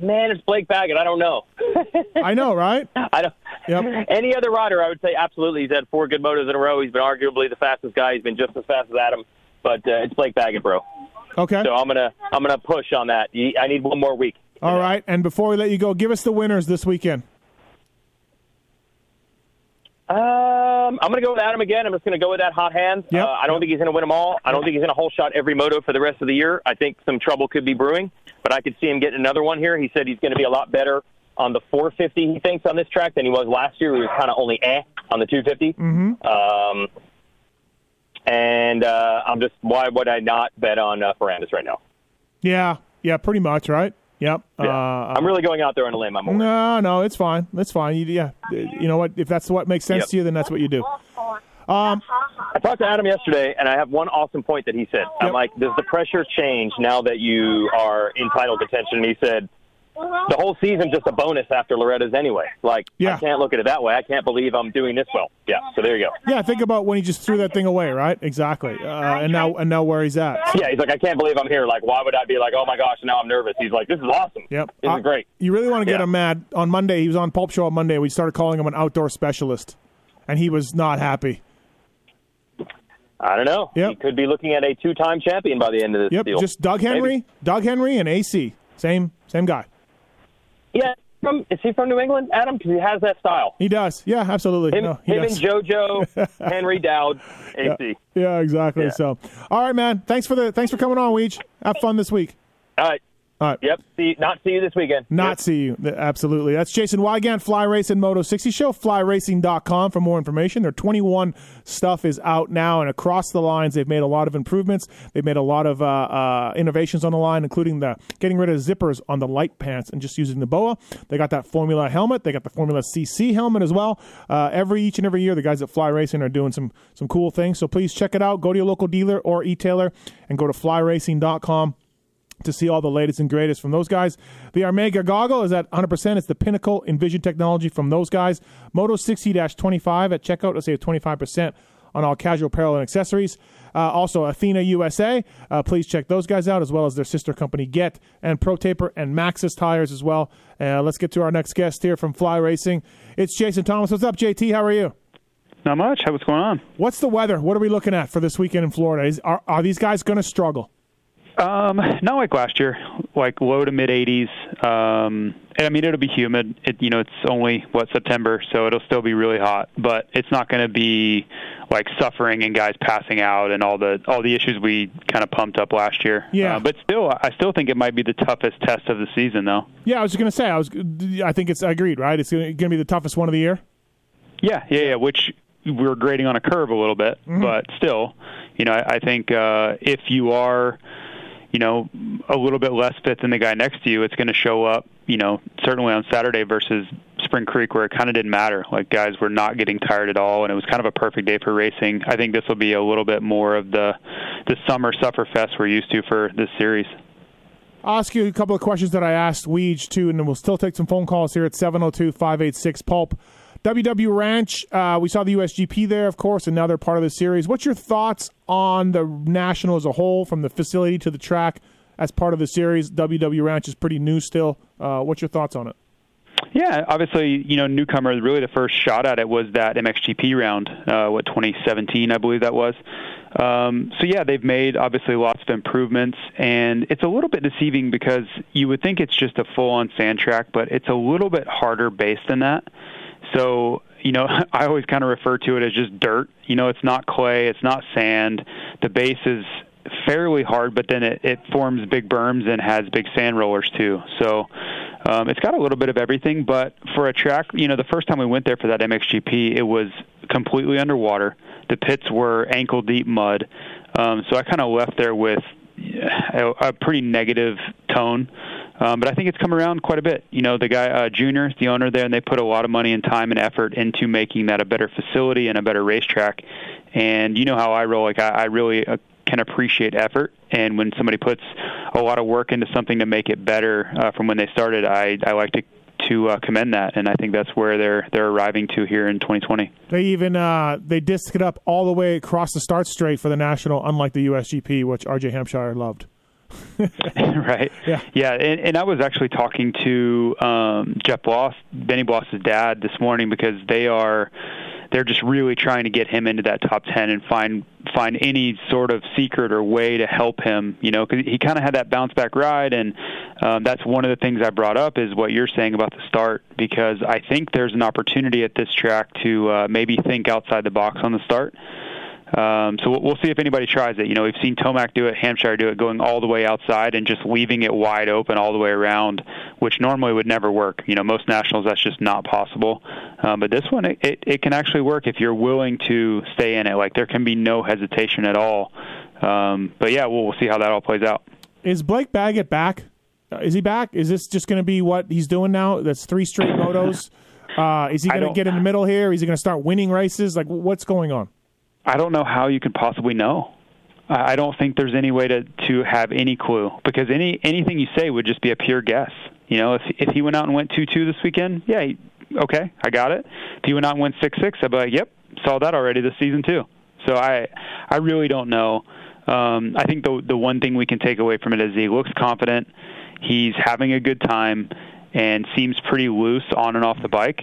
Man, it's Blake Baggett. I don't know. I know, right? I don't. Yep. Any other rider, I would say absolutely. He's had four good motos in a row. He's been arguably the fastest guy. He's been just as fast as Adam. But it's Blake Baggett, bro. Okay. So I'm gonna push on that. I need one more week. All right. And before we let you go, give us the winners this weekend. I'm going to go with Adam again. I'm just going to go with that hot hand. Yep. I don't think he's going to win them all. I don't think he's going to hole shot every moto for the rest of the year. I think some trouble could be brewing, but I could see him getting another one here. He said he's going to be a lot better on the 450, he thinks, on this track than he was last year. He was kind of only on the 250. Mm-hmm. I'm just, why would I not bet on Ferrandis right now? Yeah, pretty much, right? Yep. Yeah. I'm really going out there on a limb. I'm over. No, it's fine. That's fine. You know what? If that's what makes sense to you, then that's what you do. I talked to Adam yesterday, and I have one awesome point that he said. I'm like, does the pressure change now that you are entitled to attention? And he said, the whole season just a bonus after Loretta's anyway. Like, I can't look at it that way. I can't believe I'm doing this well. Yeah, so there you go. Yeah, think about when he just threw that thing away, right? Exactly. And now where he's at. So. Yeah, he's like, I can't believe I'm here. Like, why would I be like, oh, my gosh, now I'm nervous. He's like, this is awesome. Yep. This is great. You really want to get him mad. On Monday, he was on Pulp Show on Monday. We started calling him an outdoor specialist, and he was not happy. I don't know. Yep. He could be looking at a two-time champion by the end of this deal. Just Doug Henry, maybe. Doug Henry and AC. Same guy. Yeah, is he from New England, Adam? Because he has that style. He does. Yeah, absolutely. Him and JoJo, Henry Dowd, AC. Yeah, exactly. Yeah. So, all right, man. Thanks for coming on, Weege. Have fun this week. All right. Yep. See you this weekend. See you. Absolutely. That's Jason Weigandt, Fly Racing Moto 60 Show, flyracing.com for more information. Their 21 stuff is out now, and across the lines, they've made a lot of improvements. They've made a lot of innovations on the line, including the getting rid of zippers on the light pants and just using the BOA. They got that Formula helmet. They got the Formula CC helmet as well. Each and every year, the guys at Fly Racing are doing some cool things. So please check it out. Go to your local dealer or e-tailer and go to flyracing.com. to see all the latest and greatest from those guys. The Armega goggle is at 100%. It's the pinnacle in vision technology from those guys. Moto 60-25 at checkout to save 25% on all casual apparel and accessories. Also, Athena USA. Please check those guys out, as well as their sister company, GET, and Pro Taper, and Maxxis Tires as well. Let's get to our next guest here from Fly Racing. It's Jason Thomas. What's up, JT? How are you? Not much. What's going on? What's the weather? What are we looking at for this weekend in Florida? Are these guys going to struggle? Not like last year, like low to mid 80s. And I mean, it'll be humid. It's only September, so it'll still be really hot. But it's not going to be like suffering and guys passing out and all the issues we kind of pumped up last year. Yeah. But still, I still think it might be the toughest test of the season, though. Yeah, I was just going to say. I agreed. Right? It's going to be the toughest one of the year. Yeah. Which we're grading on a curve a little bit, but still, I think if you are a little bit less fit than the guy next to you, it's going to show up, certainly on Saturday versus Spring Creek where it kind of didn't matter. Like, guys were not getting tired at all, and it was kind of a perfect day for racing. I think this will be a little bit more of the summer sufferfest we're used to for this series. I'll ask you a couple of questions that I asked Weege, too, and then we'll still take some phone calls here at 702-586-PULP. WW Ranch, we saw the USGP there, of course, another part of the series. What's your thoughts on the National as a whole, from the facility to the track as part of the series? WW Ranch is pretty new still. What's your thoughts on it? Yeah, obviously, you know, newcomer, really the first shot at it was that MXGP round, 2017, I believe that was. So, yeah, they've made, obviously, lots of improvements, and it's a little bit deceiving because you would think it's just a full-on sand track, but it's a little bit harder based than that. So, you know, I always kind of refer to it as just dirt. You know, it's not clay, it's not sand. The base is fairly hard, but then it forms big berms and has big sand rollers too. So it's got a little bit of everything, but for a track, you know, the first time we went there for that MXGP, it was completely underwater. The pits were ankle-deep mud. So I kind of left there with a pretty negative tone. But I think it's come around quite a bit. You know, the guy, Junior, the owner there, and they put a lot of money and time and effort into making that a better facility and a better racetrack. And you know how I roll. Like, I really can appreciate effort. And when somebody puts a lot of work into something to make it better from when they started, I like to commend that, and I think that's where they're arriving to here in 2020. They even they disc it up all the way across the start straight for the National, unlike the USGP, which RJ Hampshire loved. Right. Yeah. And I was actually talking to Jeff Bloss, Benny Bloss's dad, this morning, because they're just really trying to get him into that top 10 and find any sort of secret or way to help him, you know, because he kind of had that bounce back ride. And that's one of the things I brought up is what you're saying about the start, because I think there's an opportunity at this track to maybe think outside the box on the start. So we'll see if anybody tries it. You know, we've seen Tomac do it, Hampshire do it, going all the way outside and just leaving it wide open all the way around, which normally would never work. You know, most nationals, that's just not possible. But this one, it can actually work if you're willing to stay in it. Like, there can be no hesitation at all. But, yeah, we'll see how that all plays out. Is Blake Baggett back? Is he back? Is this just going to be what he's doing now? That's three straight motos. Is he going to get in the middle here? Is he going to start winning races? Like, what's going on? I don't know how you could possibly know. I don't think there's any way to have any clue, because anything you say would just be a pure guess. You know, if he went out and went 2-2 this weekend, yeah, okay, I got it. If he went out and went 6-6, I'd be like, yep, saw that already this season too. So I really don't know. I think the one thing we can take away from it is he looks confident, he's having a good time, and seems pretty loose on and off the bike.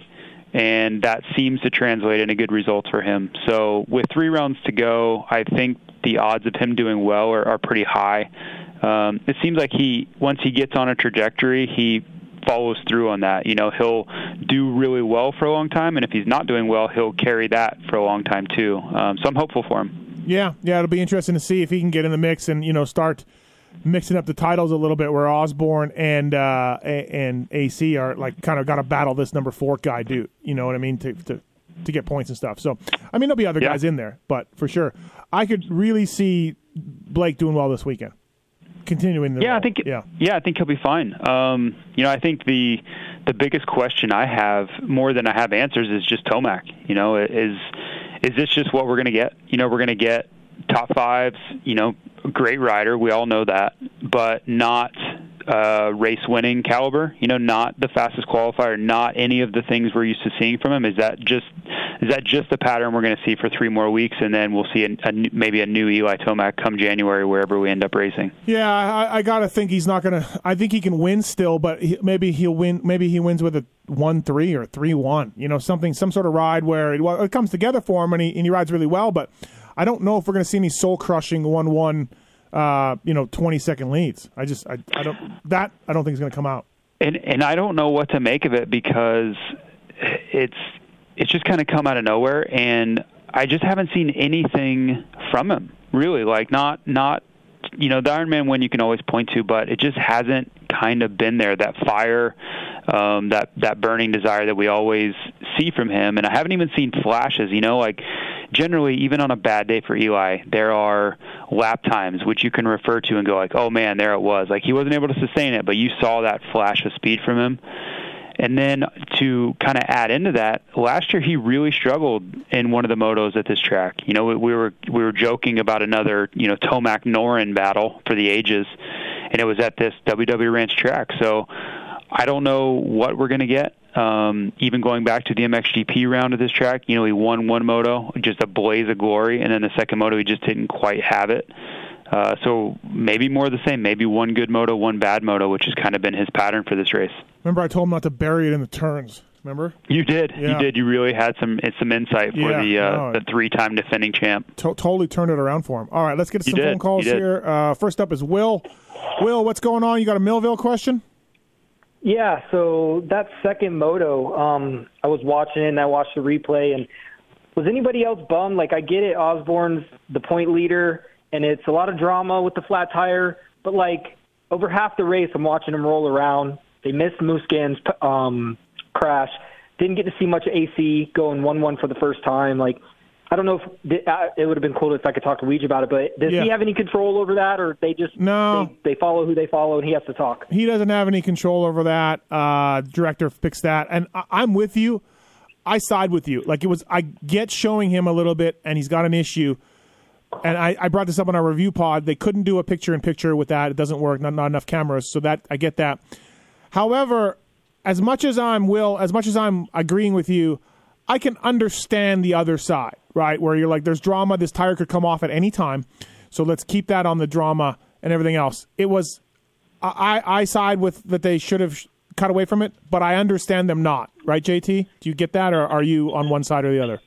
And that seems to translate into good results for him. So with 3 rounds to go, I think the odds of him doing well are pretty high. It seems like once he gets on a trajectory, he follows through on that. You know, he'll do really well for a long time, and if he's not doing well, he'll carry that for a long time too. So I'm hopeful for him. Yeah, it'll be interesting to see if he can get in the mix and, you know, start mixing up the titles a little bit, where Osborne and AC are like kind of got to battle this number 4 guy, dude. You know what I mean? To get points and stuff. So, I mean, there'll be other guys in there, but for sure, I could really see Blake doing well this weekend. Continuing the role. I think he'll be fine. You know, I think the biggest question I have, more than I have answers, is just Tomac. You know, is this just what we're going to get? You know, we're going to get top 5s, you know, great rider, we all know that, but not race-winning caliber, you know, not the fastest qualifier, not any of the things we're used to seeing from him. Is that just the pattern we're going to see for 3 more weeks, and then we'll see maybe a new Eli Tomac come January, wherever we end up racing? Yeah, I got to think he's not going to – I think he can win still, but maybe he wins with a 1-3 or 3-1, you know, some sort of ride where it comes together for him, and he rides really well, but – I don't know if we're going to see any soul-crushing 1-1, 20-second leads. I don't think it's going to come out. And I don't know what to make of it, because it's just kind of come out of nowhere, and I just haven't seen anything from him really. Like not you know, the Ironman win you can always point to, but it just hasn't kind of been there, that fire, that burning desire that we always see from him. And I haven't even seen flashes, you know, like generally even on a bad day for Eli, there are lap times which you can refer to and go like, oh man, there it was. Like, he wasn't able to sustain it, but you saw that flash of speed from him. And then to kind of add into that, last year he really struggled in one of the motos at this track. You know, we were joking about another, you know, Tomac Norin battle for the ages, and it was at this WW Ranch track. So I don't know what we're going to get. Even going back to the MXGP round of this track, you know, he won one moto, just a blaze of glory, and then the second moto he just didn't quite have it. So maybe more of the same, maybe one good moto, one bad moto, which has kind of been his pattern for this race. Remember, I told him not to bury it in the turns. Remember? You did. Yeah. You did. You really had some insight for the three-time defending champ. Totally turned it around for him. All right, let's get some phone calls here. First up is Will. Will, what's going on? You got a Millville question? Yeah, so that second moto, I was watching it and I watched the replay. And was anybody else bummed? Like, I get it, Osborne's the point leader, and it's a lot of drama with the flat tire. But, like, over half the race, I'm watching him roll around. They missed Muskan's crash. Didn't get to see much AC going 1-1 for the first time. Like, I don't know if it would have been cool if I could talk to Weege about it, but does he have any control over that, or they just they follow who they follow and he has to talk? He doesn't have any control over that. Director fixed that. And I'm with you. I side with you. Like, it was, I get showing him a little bit and he's got an issue. And I brought this up on our review pod. They couldn't do a picture-in-picture with that. It doesn't work. Not enough cameras. So that I get that. However, as much as I'm agreeing with you, I can understand the other side, right? Where you're like, there's drama. This tire could come off at any time. So let's keep that on the drama and everything else. It was I side with that they should have cut away from it, but I understand them not, right, JT? Do you get that, or are you on one side or the other?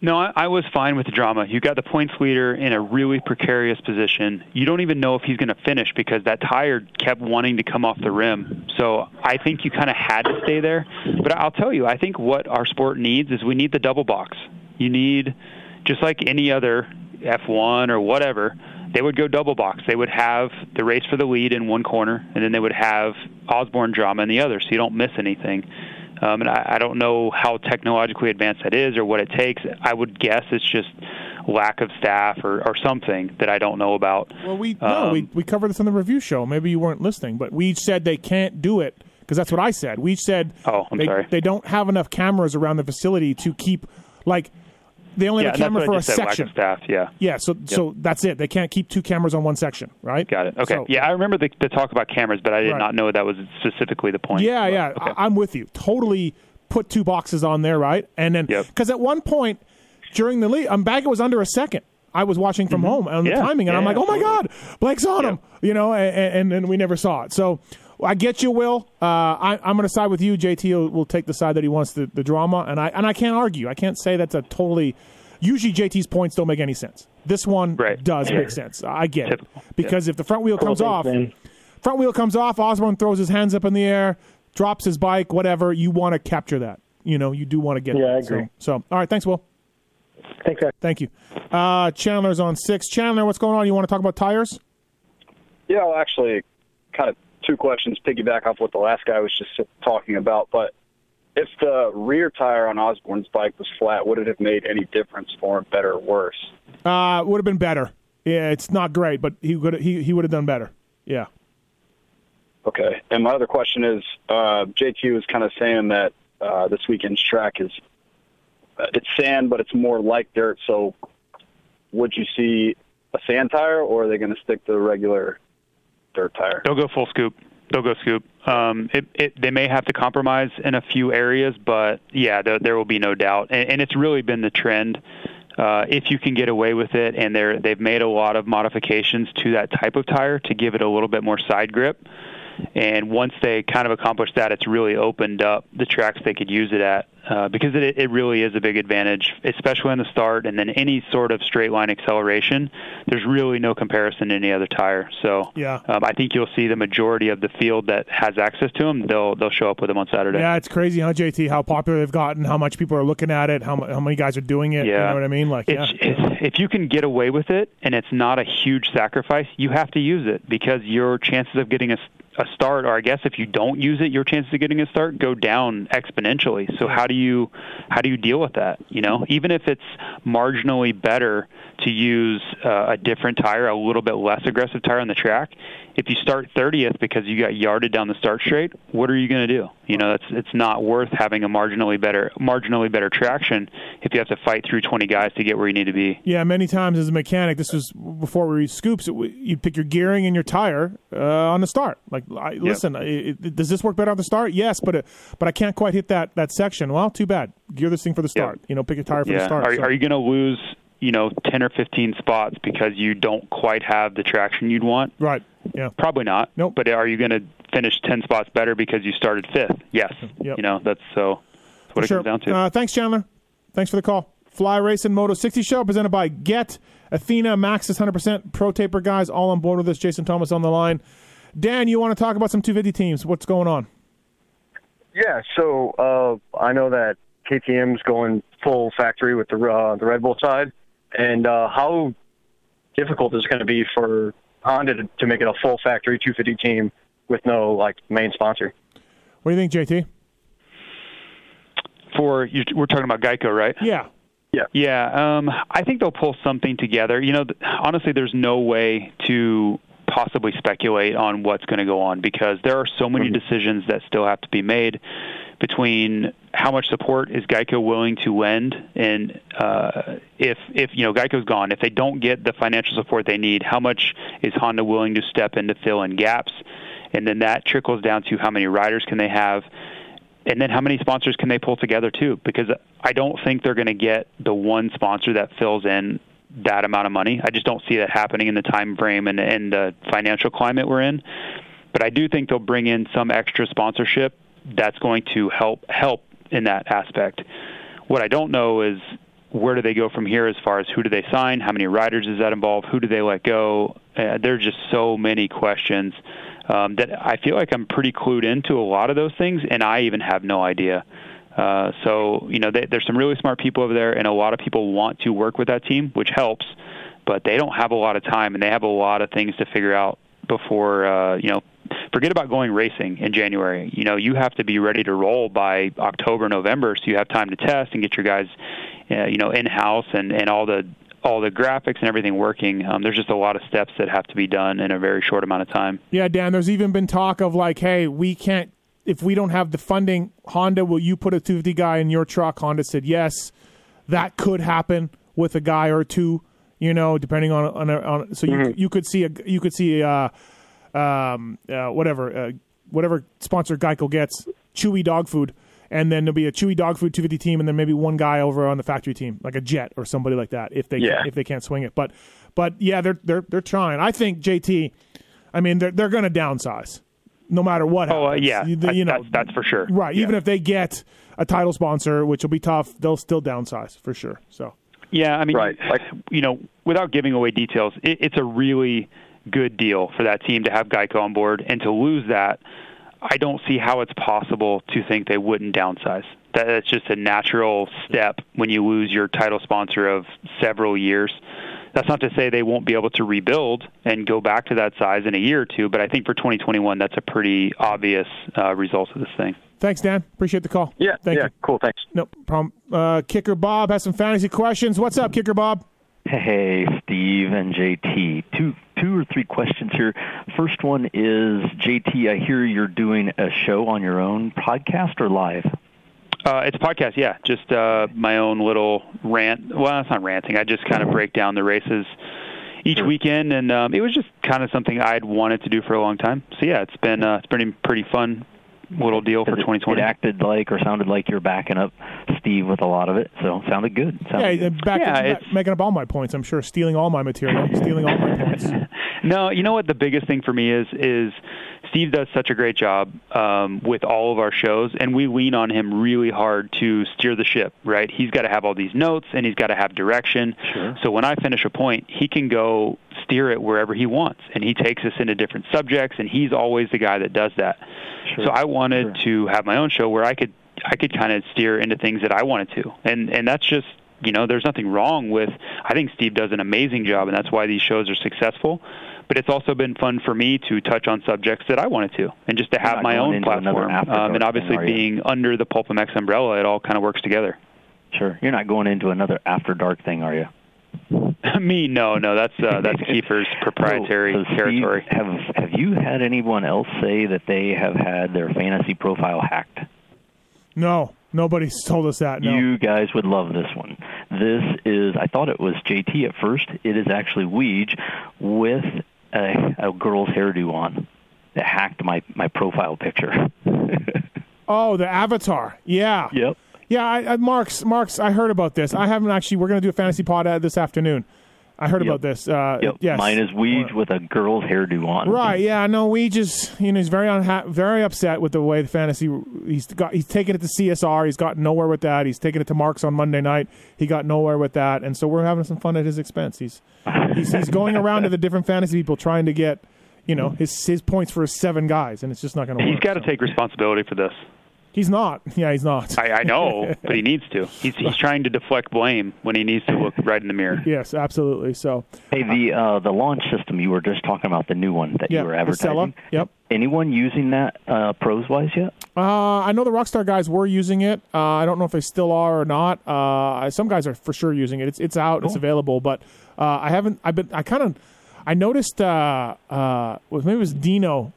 No, I was fine with the drama. You got the points leader in a really precarious position. You don't even know if he's going to finish because that tire kept wanting to come off the rim. So I think you kind of had to stay there. But I'll tell you, I think what our sport needs is we need the double box. You need, just like any other F1 or whatever, they would go double box. They would have the race for the lead in one corner, and then they would have Osborne drama in the other, so you don't miss anything. And I don't know how technologically advanced that is or what it takes. I would guess it's just lack of staff or something that I don't know about. Well, we covered this on the review show. Maybe you weren't listening, but we said they can't do it because that's what I said. We said they don't have enough cameras around the facility to keep, like, they only have a camera for a section. Lack of staff, so that's it. They can't keep two cameras on one section, right? Got it. Okay. So, I remember the talk about cameras, but I did not know that was specifically the point. Yeah. Okay. I'm with you. Totally put two boxes on there, right? And then because at one point during the lead, Baggett was under a second. I was watching from home on the timing, and I'm like, oh my God, Blake's on him, you know, and we never saw it. So I get you, Will. I'm going to side with you. JT will take the side that he wants the drama, and I can't argue. I can't say that's a totally. Usually, JT's points don't make any sense. This one does make sense. I get it because if the front wheel comes off, Osborne throws his hands up in the air, drops his bike, whatever. You want to capture that. You know, you do want to get. Yeah, I agree. So all right, thanks, Will. Thanks, guys. Thank you. Chandler's on 6. Chandler, what's going on? You want to talk about tires? Yeah, well, actually, kind of. Two questions, piggyback off what the last guy was just talking about, but if the rear tire on Osborne's bike was flat, would it have made any difference for him, better or worse? It would have been better. Yeah, it's not great, but he would have done better. Yeah. Okay. And my other question is, JT was kind of saying that this weekend's track is it's sand, but it's more like dirt, so would you see a sand tire, or are they going to stick to the regular dirt tire? They'll go full scoop. They may have to compromise in a few areas, but yeah, there will be no doubt. And it's really been the trend. If you can get away with it, and they've made a lot of modifications to that type of tire to give it a little bit more side grip. And once they kind of accomplish that, it's really opened up the tracks they could use it at because it really is a big advantage, especially on the start and then any sort of straight line acceleration. There's really no comparison to any other tire. So I think you'll see the majority of the field that has access to them, they'll show up with them on Saturday. Yeah, it's crazy, huh, JT, how popular they've gotten, how much people are looking at it, how many guys are doing it. Yeah. You know what I mean? Like, if you can get away with it and it's not a huge sacrifice, you have to use it because your chances of getting a start, or I guess if you don't use it, your chances of getting a start go down exponentially. So how do you deal with that? You know, even if it's marginally better to use a different tire, a little bit less aggressive tire on the track, if you start 30th because you got yarded down the start straight, what are you going to do? You know, it's not worth having a marginally better traction if you have to fight through 20 guys to get where you need to be. Yeah, many times as a mechanic, this was before we reached Scoops, you'd pick your gearing and your tire on the start. Like, listen, does this work better on the start? Yes, but I can't quite hit that section. Well, too bad. Gear this thing for the start. Yep. You know, pick your tire for the start. Are you going to lose, 10 or 15 spots because you don't quite have the traction you'd want? Right. Yeah. Probably not. Nope. But are you going to finish 10 spots better because you started fifth? Yes. Yep. That's what it comes down to. Thanks, Chandler. Thanks for the call. Fly Racing Moto 60 Show presented by GET, Athena, Maxxis 100%, Pro Taper guys all on board with us. Jason Thomas on the line. Dan, you want to talk about some 250 teams? What's going on? Yeah. So I know that KTM's going full factory with the Red Bull side, and how difficult is it going to be for Honda to make it a full factory 250 team with no main sponsor? What do you think, JT? We're talking about Geico, right? Yeah. I think they'll pull something together. Honestly, there's no way to possibly speculate on what's going to go on because there are so many decisions that still have to be made between how much support is Geico willing to lend, and if Geico's gone, if they don't get the financial support they need, how much is Honda willing to step in to fill in gaps? And then that trickles down to how many riders can they have, and then how many sponsors can they pull together too? Because I don't think they're going to get the one sponsor that fills in that amount of money. I just don't see that happening in the time frame and the financial climate we're in. But I do think they'll bring in some extra sponsorship that's going to help in that aspect. What I don't know is where do they go from here as far as who do they sign, how many riders is that involved, who do they let go? There are just so many questions that I feel like I'm pretty clued into a lot of those things, and I even have no idea. There's some really smart people over there, and a lot of people want to work with that team, which helps, but they don't have a lot of time, and they have a lot of things to figure out before, forget about going racing in January. You have to be ready to roll by October, November, so you have time to test and get your guys, in-house and all the graphics and everything working. There's just a lot of steps that have to be done in a very short amount of time. Yeah, Dan, there's even been talk of we can't, if we don't have the funding, Honda, will you put a 250 guy in your truck? Honda said yes. That could happen with a guy or two, depending on so you could see whatever sponsor Geico gets, Chewy dog food, and then there'll be a Chewy dog food 250 team, and then maybe one guy over on the factory team, like a Jet or somebody like that, if they can't swing it. But they're trying. I think, JT, they're going to downsize, no matter what happens. That's for sure. Right, yeah. Even if they get a title sponsor, which will be tough, they'll still downsize for sure. So without giving away details, it's a really good deal for that team to have Geico on board, and to lose that, I don't see how it's possible to think they wouldn't downsize. That's just a natural step when you lose your title sponsor of several years. That's not to say they won't be able to rebuild and go back to that size in a year or two, but I think for 2021, that's a pretty obvious result of this thing. Thanks, Dan. Appreciate the call. Yeah, Thank you. Cool, thanks. No problem. Kicker Bob has some fantasy questions. What's up, Kicker Bob? Hey, Steve and JT. Two or three questions here. First one is, JT, I hear you're doing a show on your own, podcast or live? It's a podcast, yeah. Just my own little rant. Well, it's not ranting. I just kind of break down the races each weekend, and it was just kind of something I'd wanted to do for a long time. So, yeah, it's been a pretty fun little deal for 2020. It acted like or sounded like you're backing up Steve with a lot of it, so it sounded good. Making up all my points, I'm sure, stealing all my material, stealing all my points. No, you know what the biggest thing for me is Steve does such a great job with all of our shows, and we lean on him really hard to steer the ship, right? He's got to have all these notes, and he's got to have direction. Sure. So when I finish a point, he can go steer it wherever he wants, and he takes us into different subjects, and he's always the guy that does that. Sure. So I wanted to have my own show where I could kind of steer into things that I wanted to, and that's just, there's nothing wrong with, I think Steve does an amazing job, and that's why these shows are successful. But it's also been fun for me to touch on subjects that I wanted to, and just to have my own platform. And obviously being under the PulpMX umbrella, it all kind of works together. Sure. You're not going into another After Dark thing, are you? Me, no, that's Kiefer's proprietary territory. Steve, have you had anyone else say that they have had their fantasy profile hacked? No, nobody's told us that. No. You guys would love this one. This is, I thought it was JT at first. It is actually Weege with a girl's hairdo on that hacked my profile picture. Oh, the avatar. Yeah. Yep. Yeah, Marks, I heard about this. I haven't actually. We're going to do a fantasy pod this afternoon. I heard about this. Yes. Mine is Weege with a girl's hairdo on. Right, yeah. No, Weege is he's very upset with the way the fantasy. He's taken it to CSR. He's got nowhere with that. He's taken it to Marks on Monday night. He got nowhere with that. And so we're having some fun at his expense. He's going around to the different fantasy people trying to get his points for his seven guys, and it's just not going to work. He's got to take responsibility for this. He's not. Yeah, he's not. I know, but he needs to. He's trying to deflect blame when he needs to look right in the mirror. Yes, absolutely. So, hey, the launch system you were just talking about, the new one that you were advertising. Acela, yep. Anyone using that pros-wise yet? I know the Rockstar guys were using it. I don't know if they still are or not. Some guys are for sure using it. It's out. Cool. It's available, but I haven't. I noticed. Maybe it was Dino.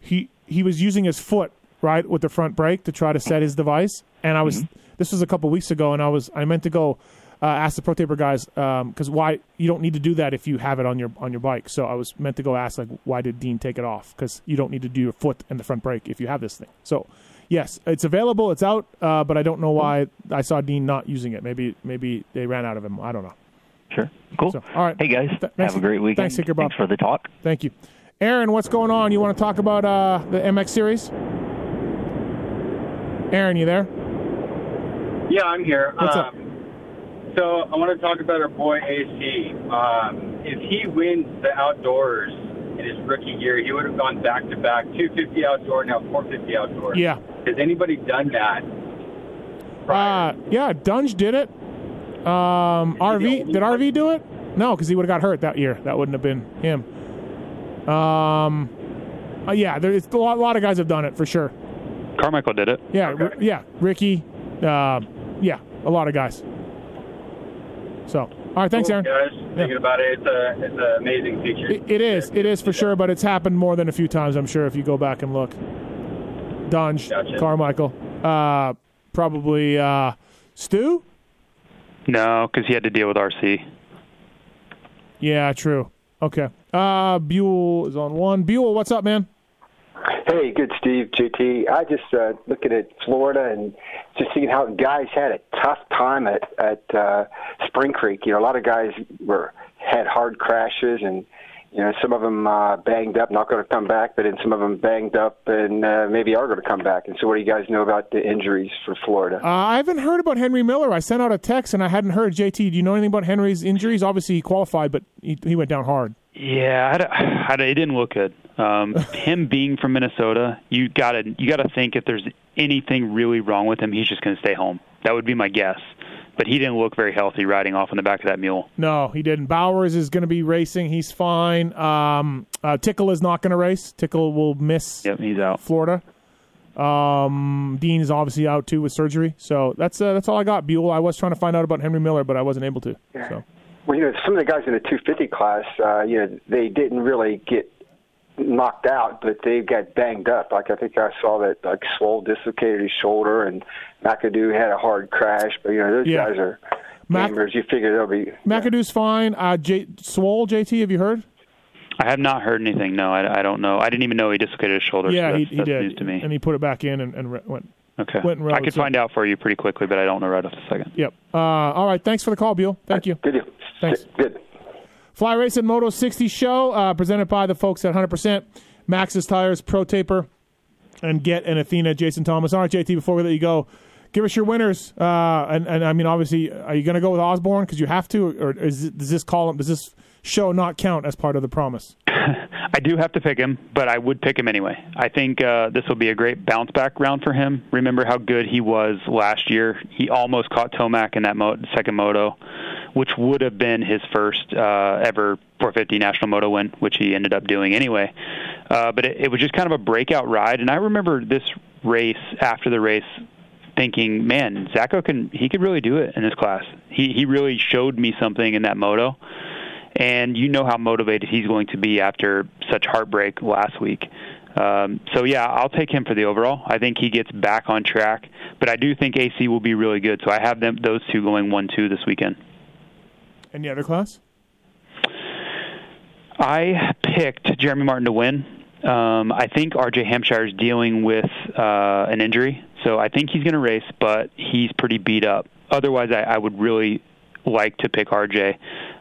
He was using his foot. Right, with the front brake to try to set his device, and I was. Mm-hmm. This was a couple weeks ago, and I meant to go ask the Pro Taper guys because why you don't need to do that if you have it on your bike. So I was meant to go ask why did Dean take it off? Because you don't need to do your foot and the front brake if you have this thing. So yes, it's available, it's out, but I don't know why I saw Dean not using it. Maybe they ran out of him. I don't know. Sure, cool. So, all right, hey guys, have a great weekend. Thanks, Hicker Bob. Thanks for the talk. Thank you, Aaron. What's going on? You want to talk about the MX series? Aaron, you there? Yeah, I'm here. What's up? So I want to talk about our boy AC. If he wins the outdoors in his rookie year, he would have gone back-to-back, 250 outdoor, now 450 outdoor. Yeah. Has anybody done that? Yeah, Dunge did it. RV, did RV do it? No, because he would have got hurt that year. That wouldn't have been him. Yeah, there's a lot of guys have done it for sure. Carmichael did it. Yeah, okay. Ricky. A lot of guys. So, all right, thanks, Aaron. Guys, thinking about it, it's an amazing feature. It is for sure, but it's happened more than a few times, I'm sure, if you go back and look. Dunge, gotcha. Carmichael, probably Stu? No, because he had to deal with RC. Yeah, true. Okay. Buell is on one. Buell, what's up, man? Hey, good Steve, JT. I just looking at Florida and just seeing how guys had a tough time at Spring Creek. A lot of guys had hard crashes, and some of them banged up, not going to come back. But then some of them banged up and maybe are going to come back. And so, what do you guys know about the injuries for Florida? I haven't heard about Henry Miller. I sent out a text and I hadn't heard. JT, do you know anything about Henry's injuries? Obviously, he qualified, but he went down hard. Yeah, it didn't look good. Him being from Minnesota, you gotta think if there's anything really wrong with him, he's just gonna stay home. That would be my guess. But he didn't look very healthy riding off on the back of that mule. No, he didn't. Bowers is going to be racing. He's fine. Tickle is not going to race. Tickle will miss. Yep, he's out. Florida. Dean is obviously out too with surgery. So that's all I got, Buell. I was trying to find out about Henry Miller, but I wasn't able to. Yeah. So. Well, some of the guys in the 250 class, they didn't really get knocked out, but they got banged up. Like, I think I saw that, Swole dislocated his shoulder, and McAdoo had a hard crash. But, those guys are members. You figure they'll be... McAdoo's fine. Swole, JT, have you heard? I have not heard anything, no. I don't know. I didn't even know he dislocated his shoulder. Yeah, so he did. News to me. And he put it back in and went... Okay. I could find out for you pretty quickly, but I don't know right off the second. Yep. All right. Thanks for the call, Buell. Thank you. Good deal. Thanks. Good. Fly Racing Moto 60 Show, presented by the folks at 100%, Maxxis Tires, Pro Taper, and Get and Athena, Jason Thomas. All right, JT, before we let you go, give us your winners. And I mean, obviously, are you going to go with Osborne because you have to, or does this show not count as part of the promise? I do have to pick him, but I would pick him anyway. I think this will be a great bounce-back round for him. Remember how good he was last year. He almost caught Tomac in that second moto, which would have been his first ever 450 national moto win, which he ended up doing anyway. But it was just kind of a breakout ride, and I remember this race after the race thinking, man, Zacho could really do it in this class. He really showed me something in that moto. and you know how motivated he's going to be after such heartbreak last week. So, yeah, I'll take him for the overall. I think he gets back on track, but I do think AC will be really good. So I have them, those two going 1-2 this weekend. Any other class? I picked Jeremy Martin to win. I think RJ Hampshire is dealing with an injury, so I think he's going to race, but he's pretty beat up. Otherwise, I would really like to pick RJ.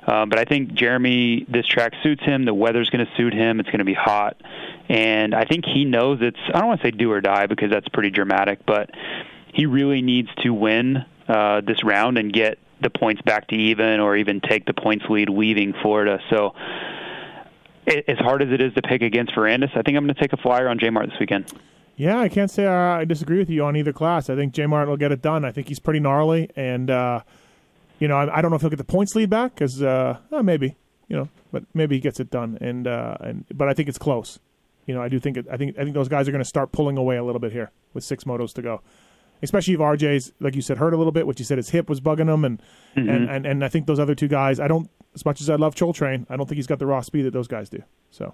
But I think Jeremy, this track suits him. The weather's going to suit him. It's going to be hot. And I think he knows it's, I don't want to say do or die because that's pretty dramatic, but he really needs to win this round and get the points back to even or even take the points lead leaving Florida. So as hard as it is to pick against Ferrandis, I think I'm going to take a flyer on J-Mart this weekend. Yeah, I can't say I disagree with you on either class. I think J-Mart will get it done. I think he's pretty gnarly, and you know, I don't know if he'll get the points lead back because maybe, you know, but maybe he gets it done. And but I think it's close. You know, I do think I think those guys are going to start pulling away a little bit here with six motos to go, especially if RJ's, like you said, hurt a little bit. Which you said his hip was bugging him, and I think those other two guys. I don't, as much as I love Choltrain, I don't think he's got the raw speed that those guys do. So.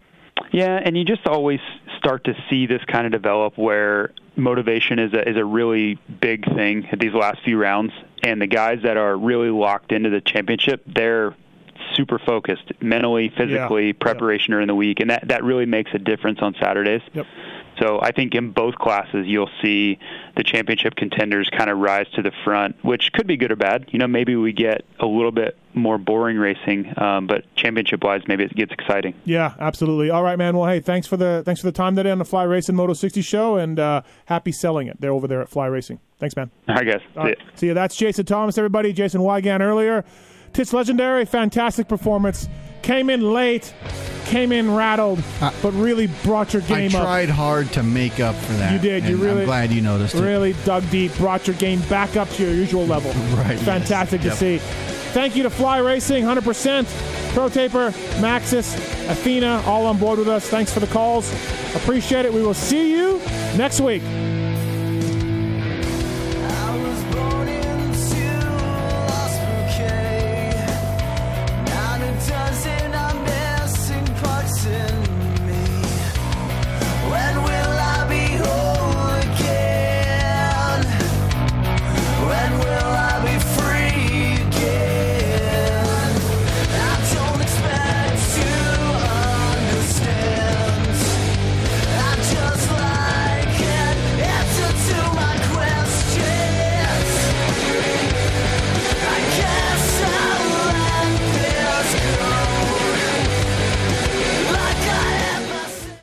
Yeah, and you just always start to see this kind of develop where motivation is a really big thing at these last few rounds, and the guys that are really locked into the championship, they're super focused mentally, physically, preparation during the week, and that really makes a difference on Saturdays. Yep. So I think in both classes you'll see the championship contenders kind of rise to the front, which could be good or bad. You know, maybe we get a little bit more boring racing, but championship-wise, maybe it gets exciting. Yeah, absolutely. All right, man. Well, hey, thanks for the time today on the Fly Racing Moto 60 show, and happy selling it. They're over there at Fly Racing. Thanks, man. All right, guys. See you. That's Jason Thomas, everybody. Jason Weigandt earlier. Tits legendary, fantastic performance. Came in late, came in rattled, but really brought your game up. I tried hard to make up for that. You did. You really. I'm glad you noticed. Really dug deep, brought your game back up to your usual level. Right. Fantastic to see. Thank you to Fly Racing, 100%, Pro Taper, Maxxis, Athena, all on board with us. Thanks for the calls. Appreciate it. We will see you next week.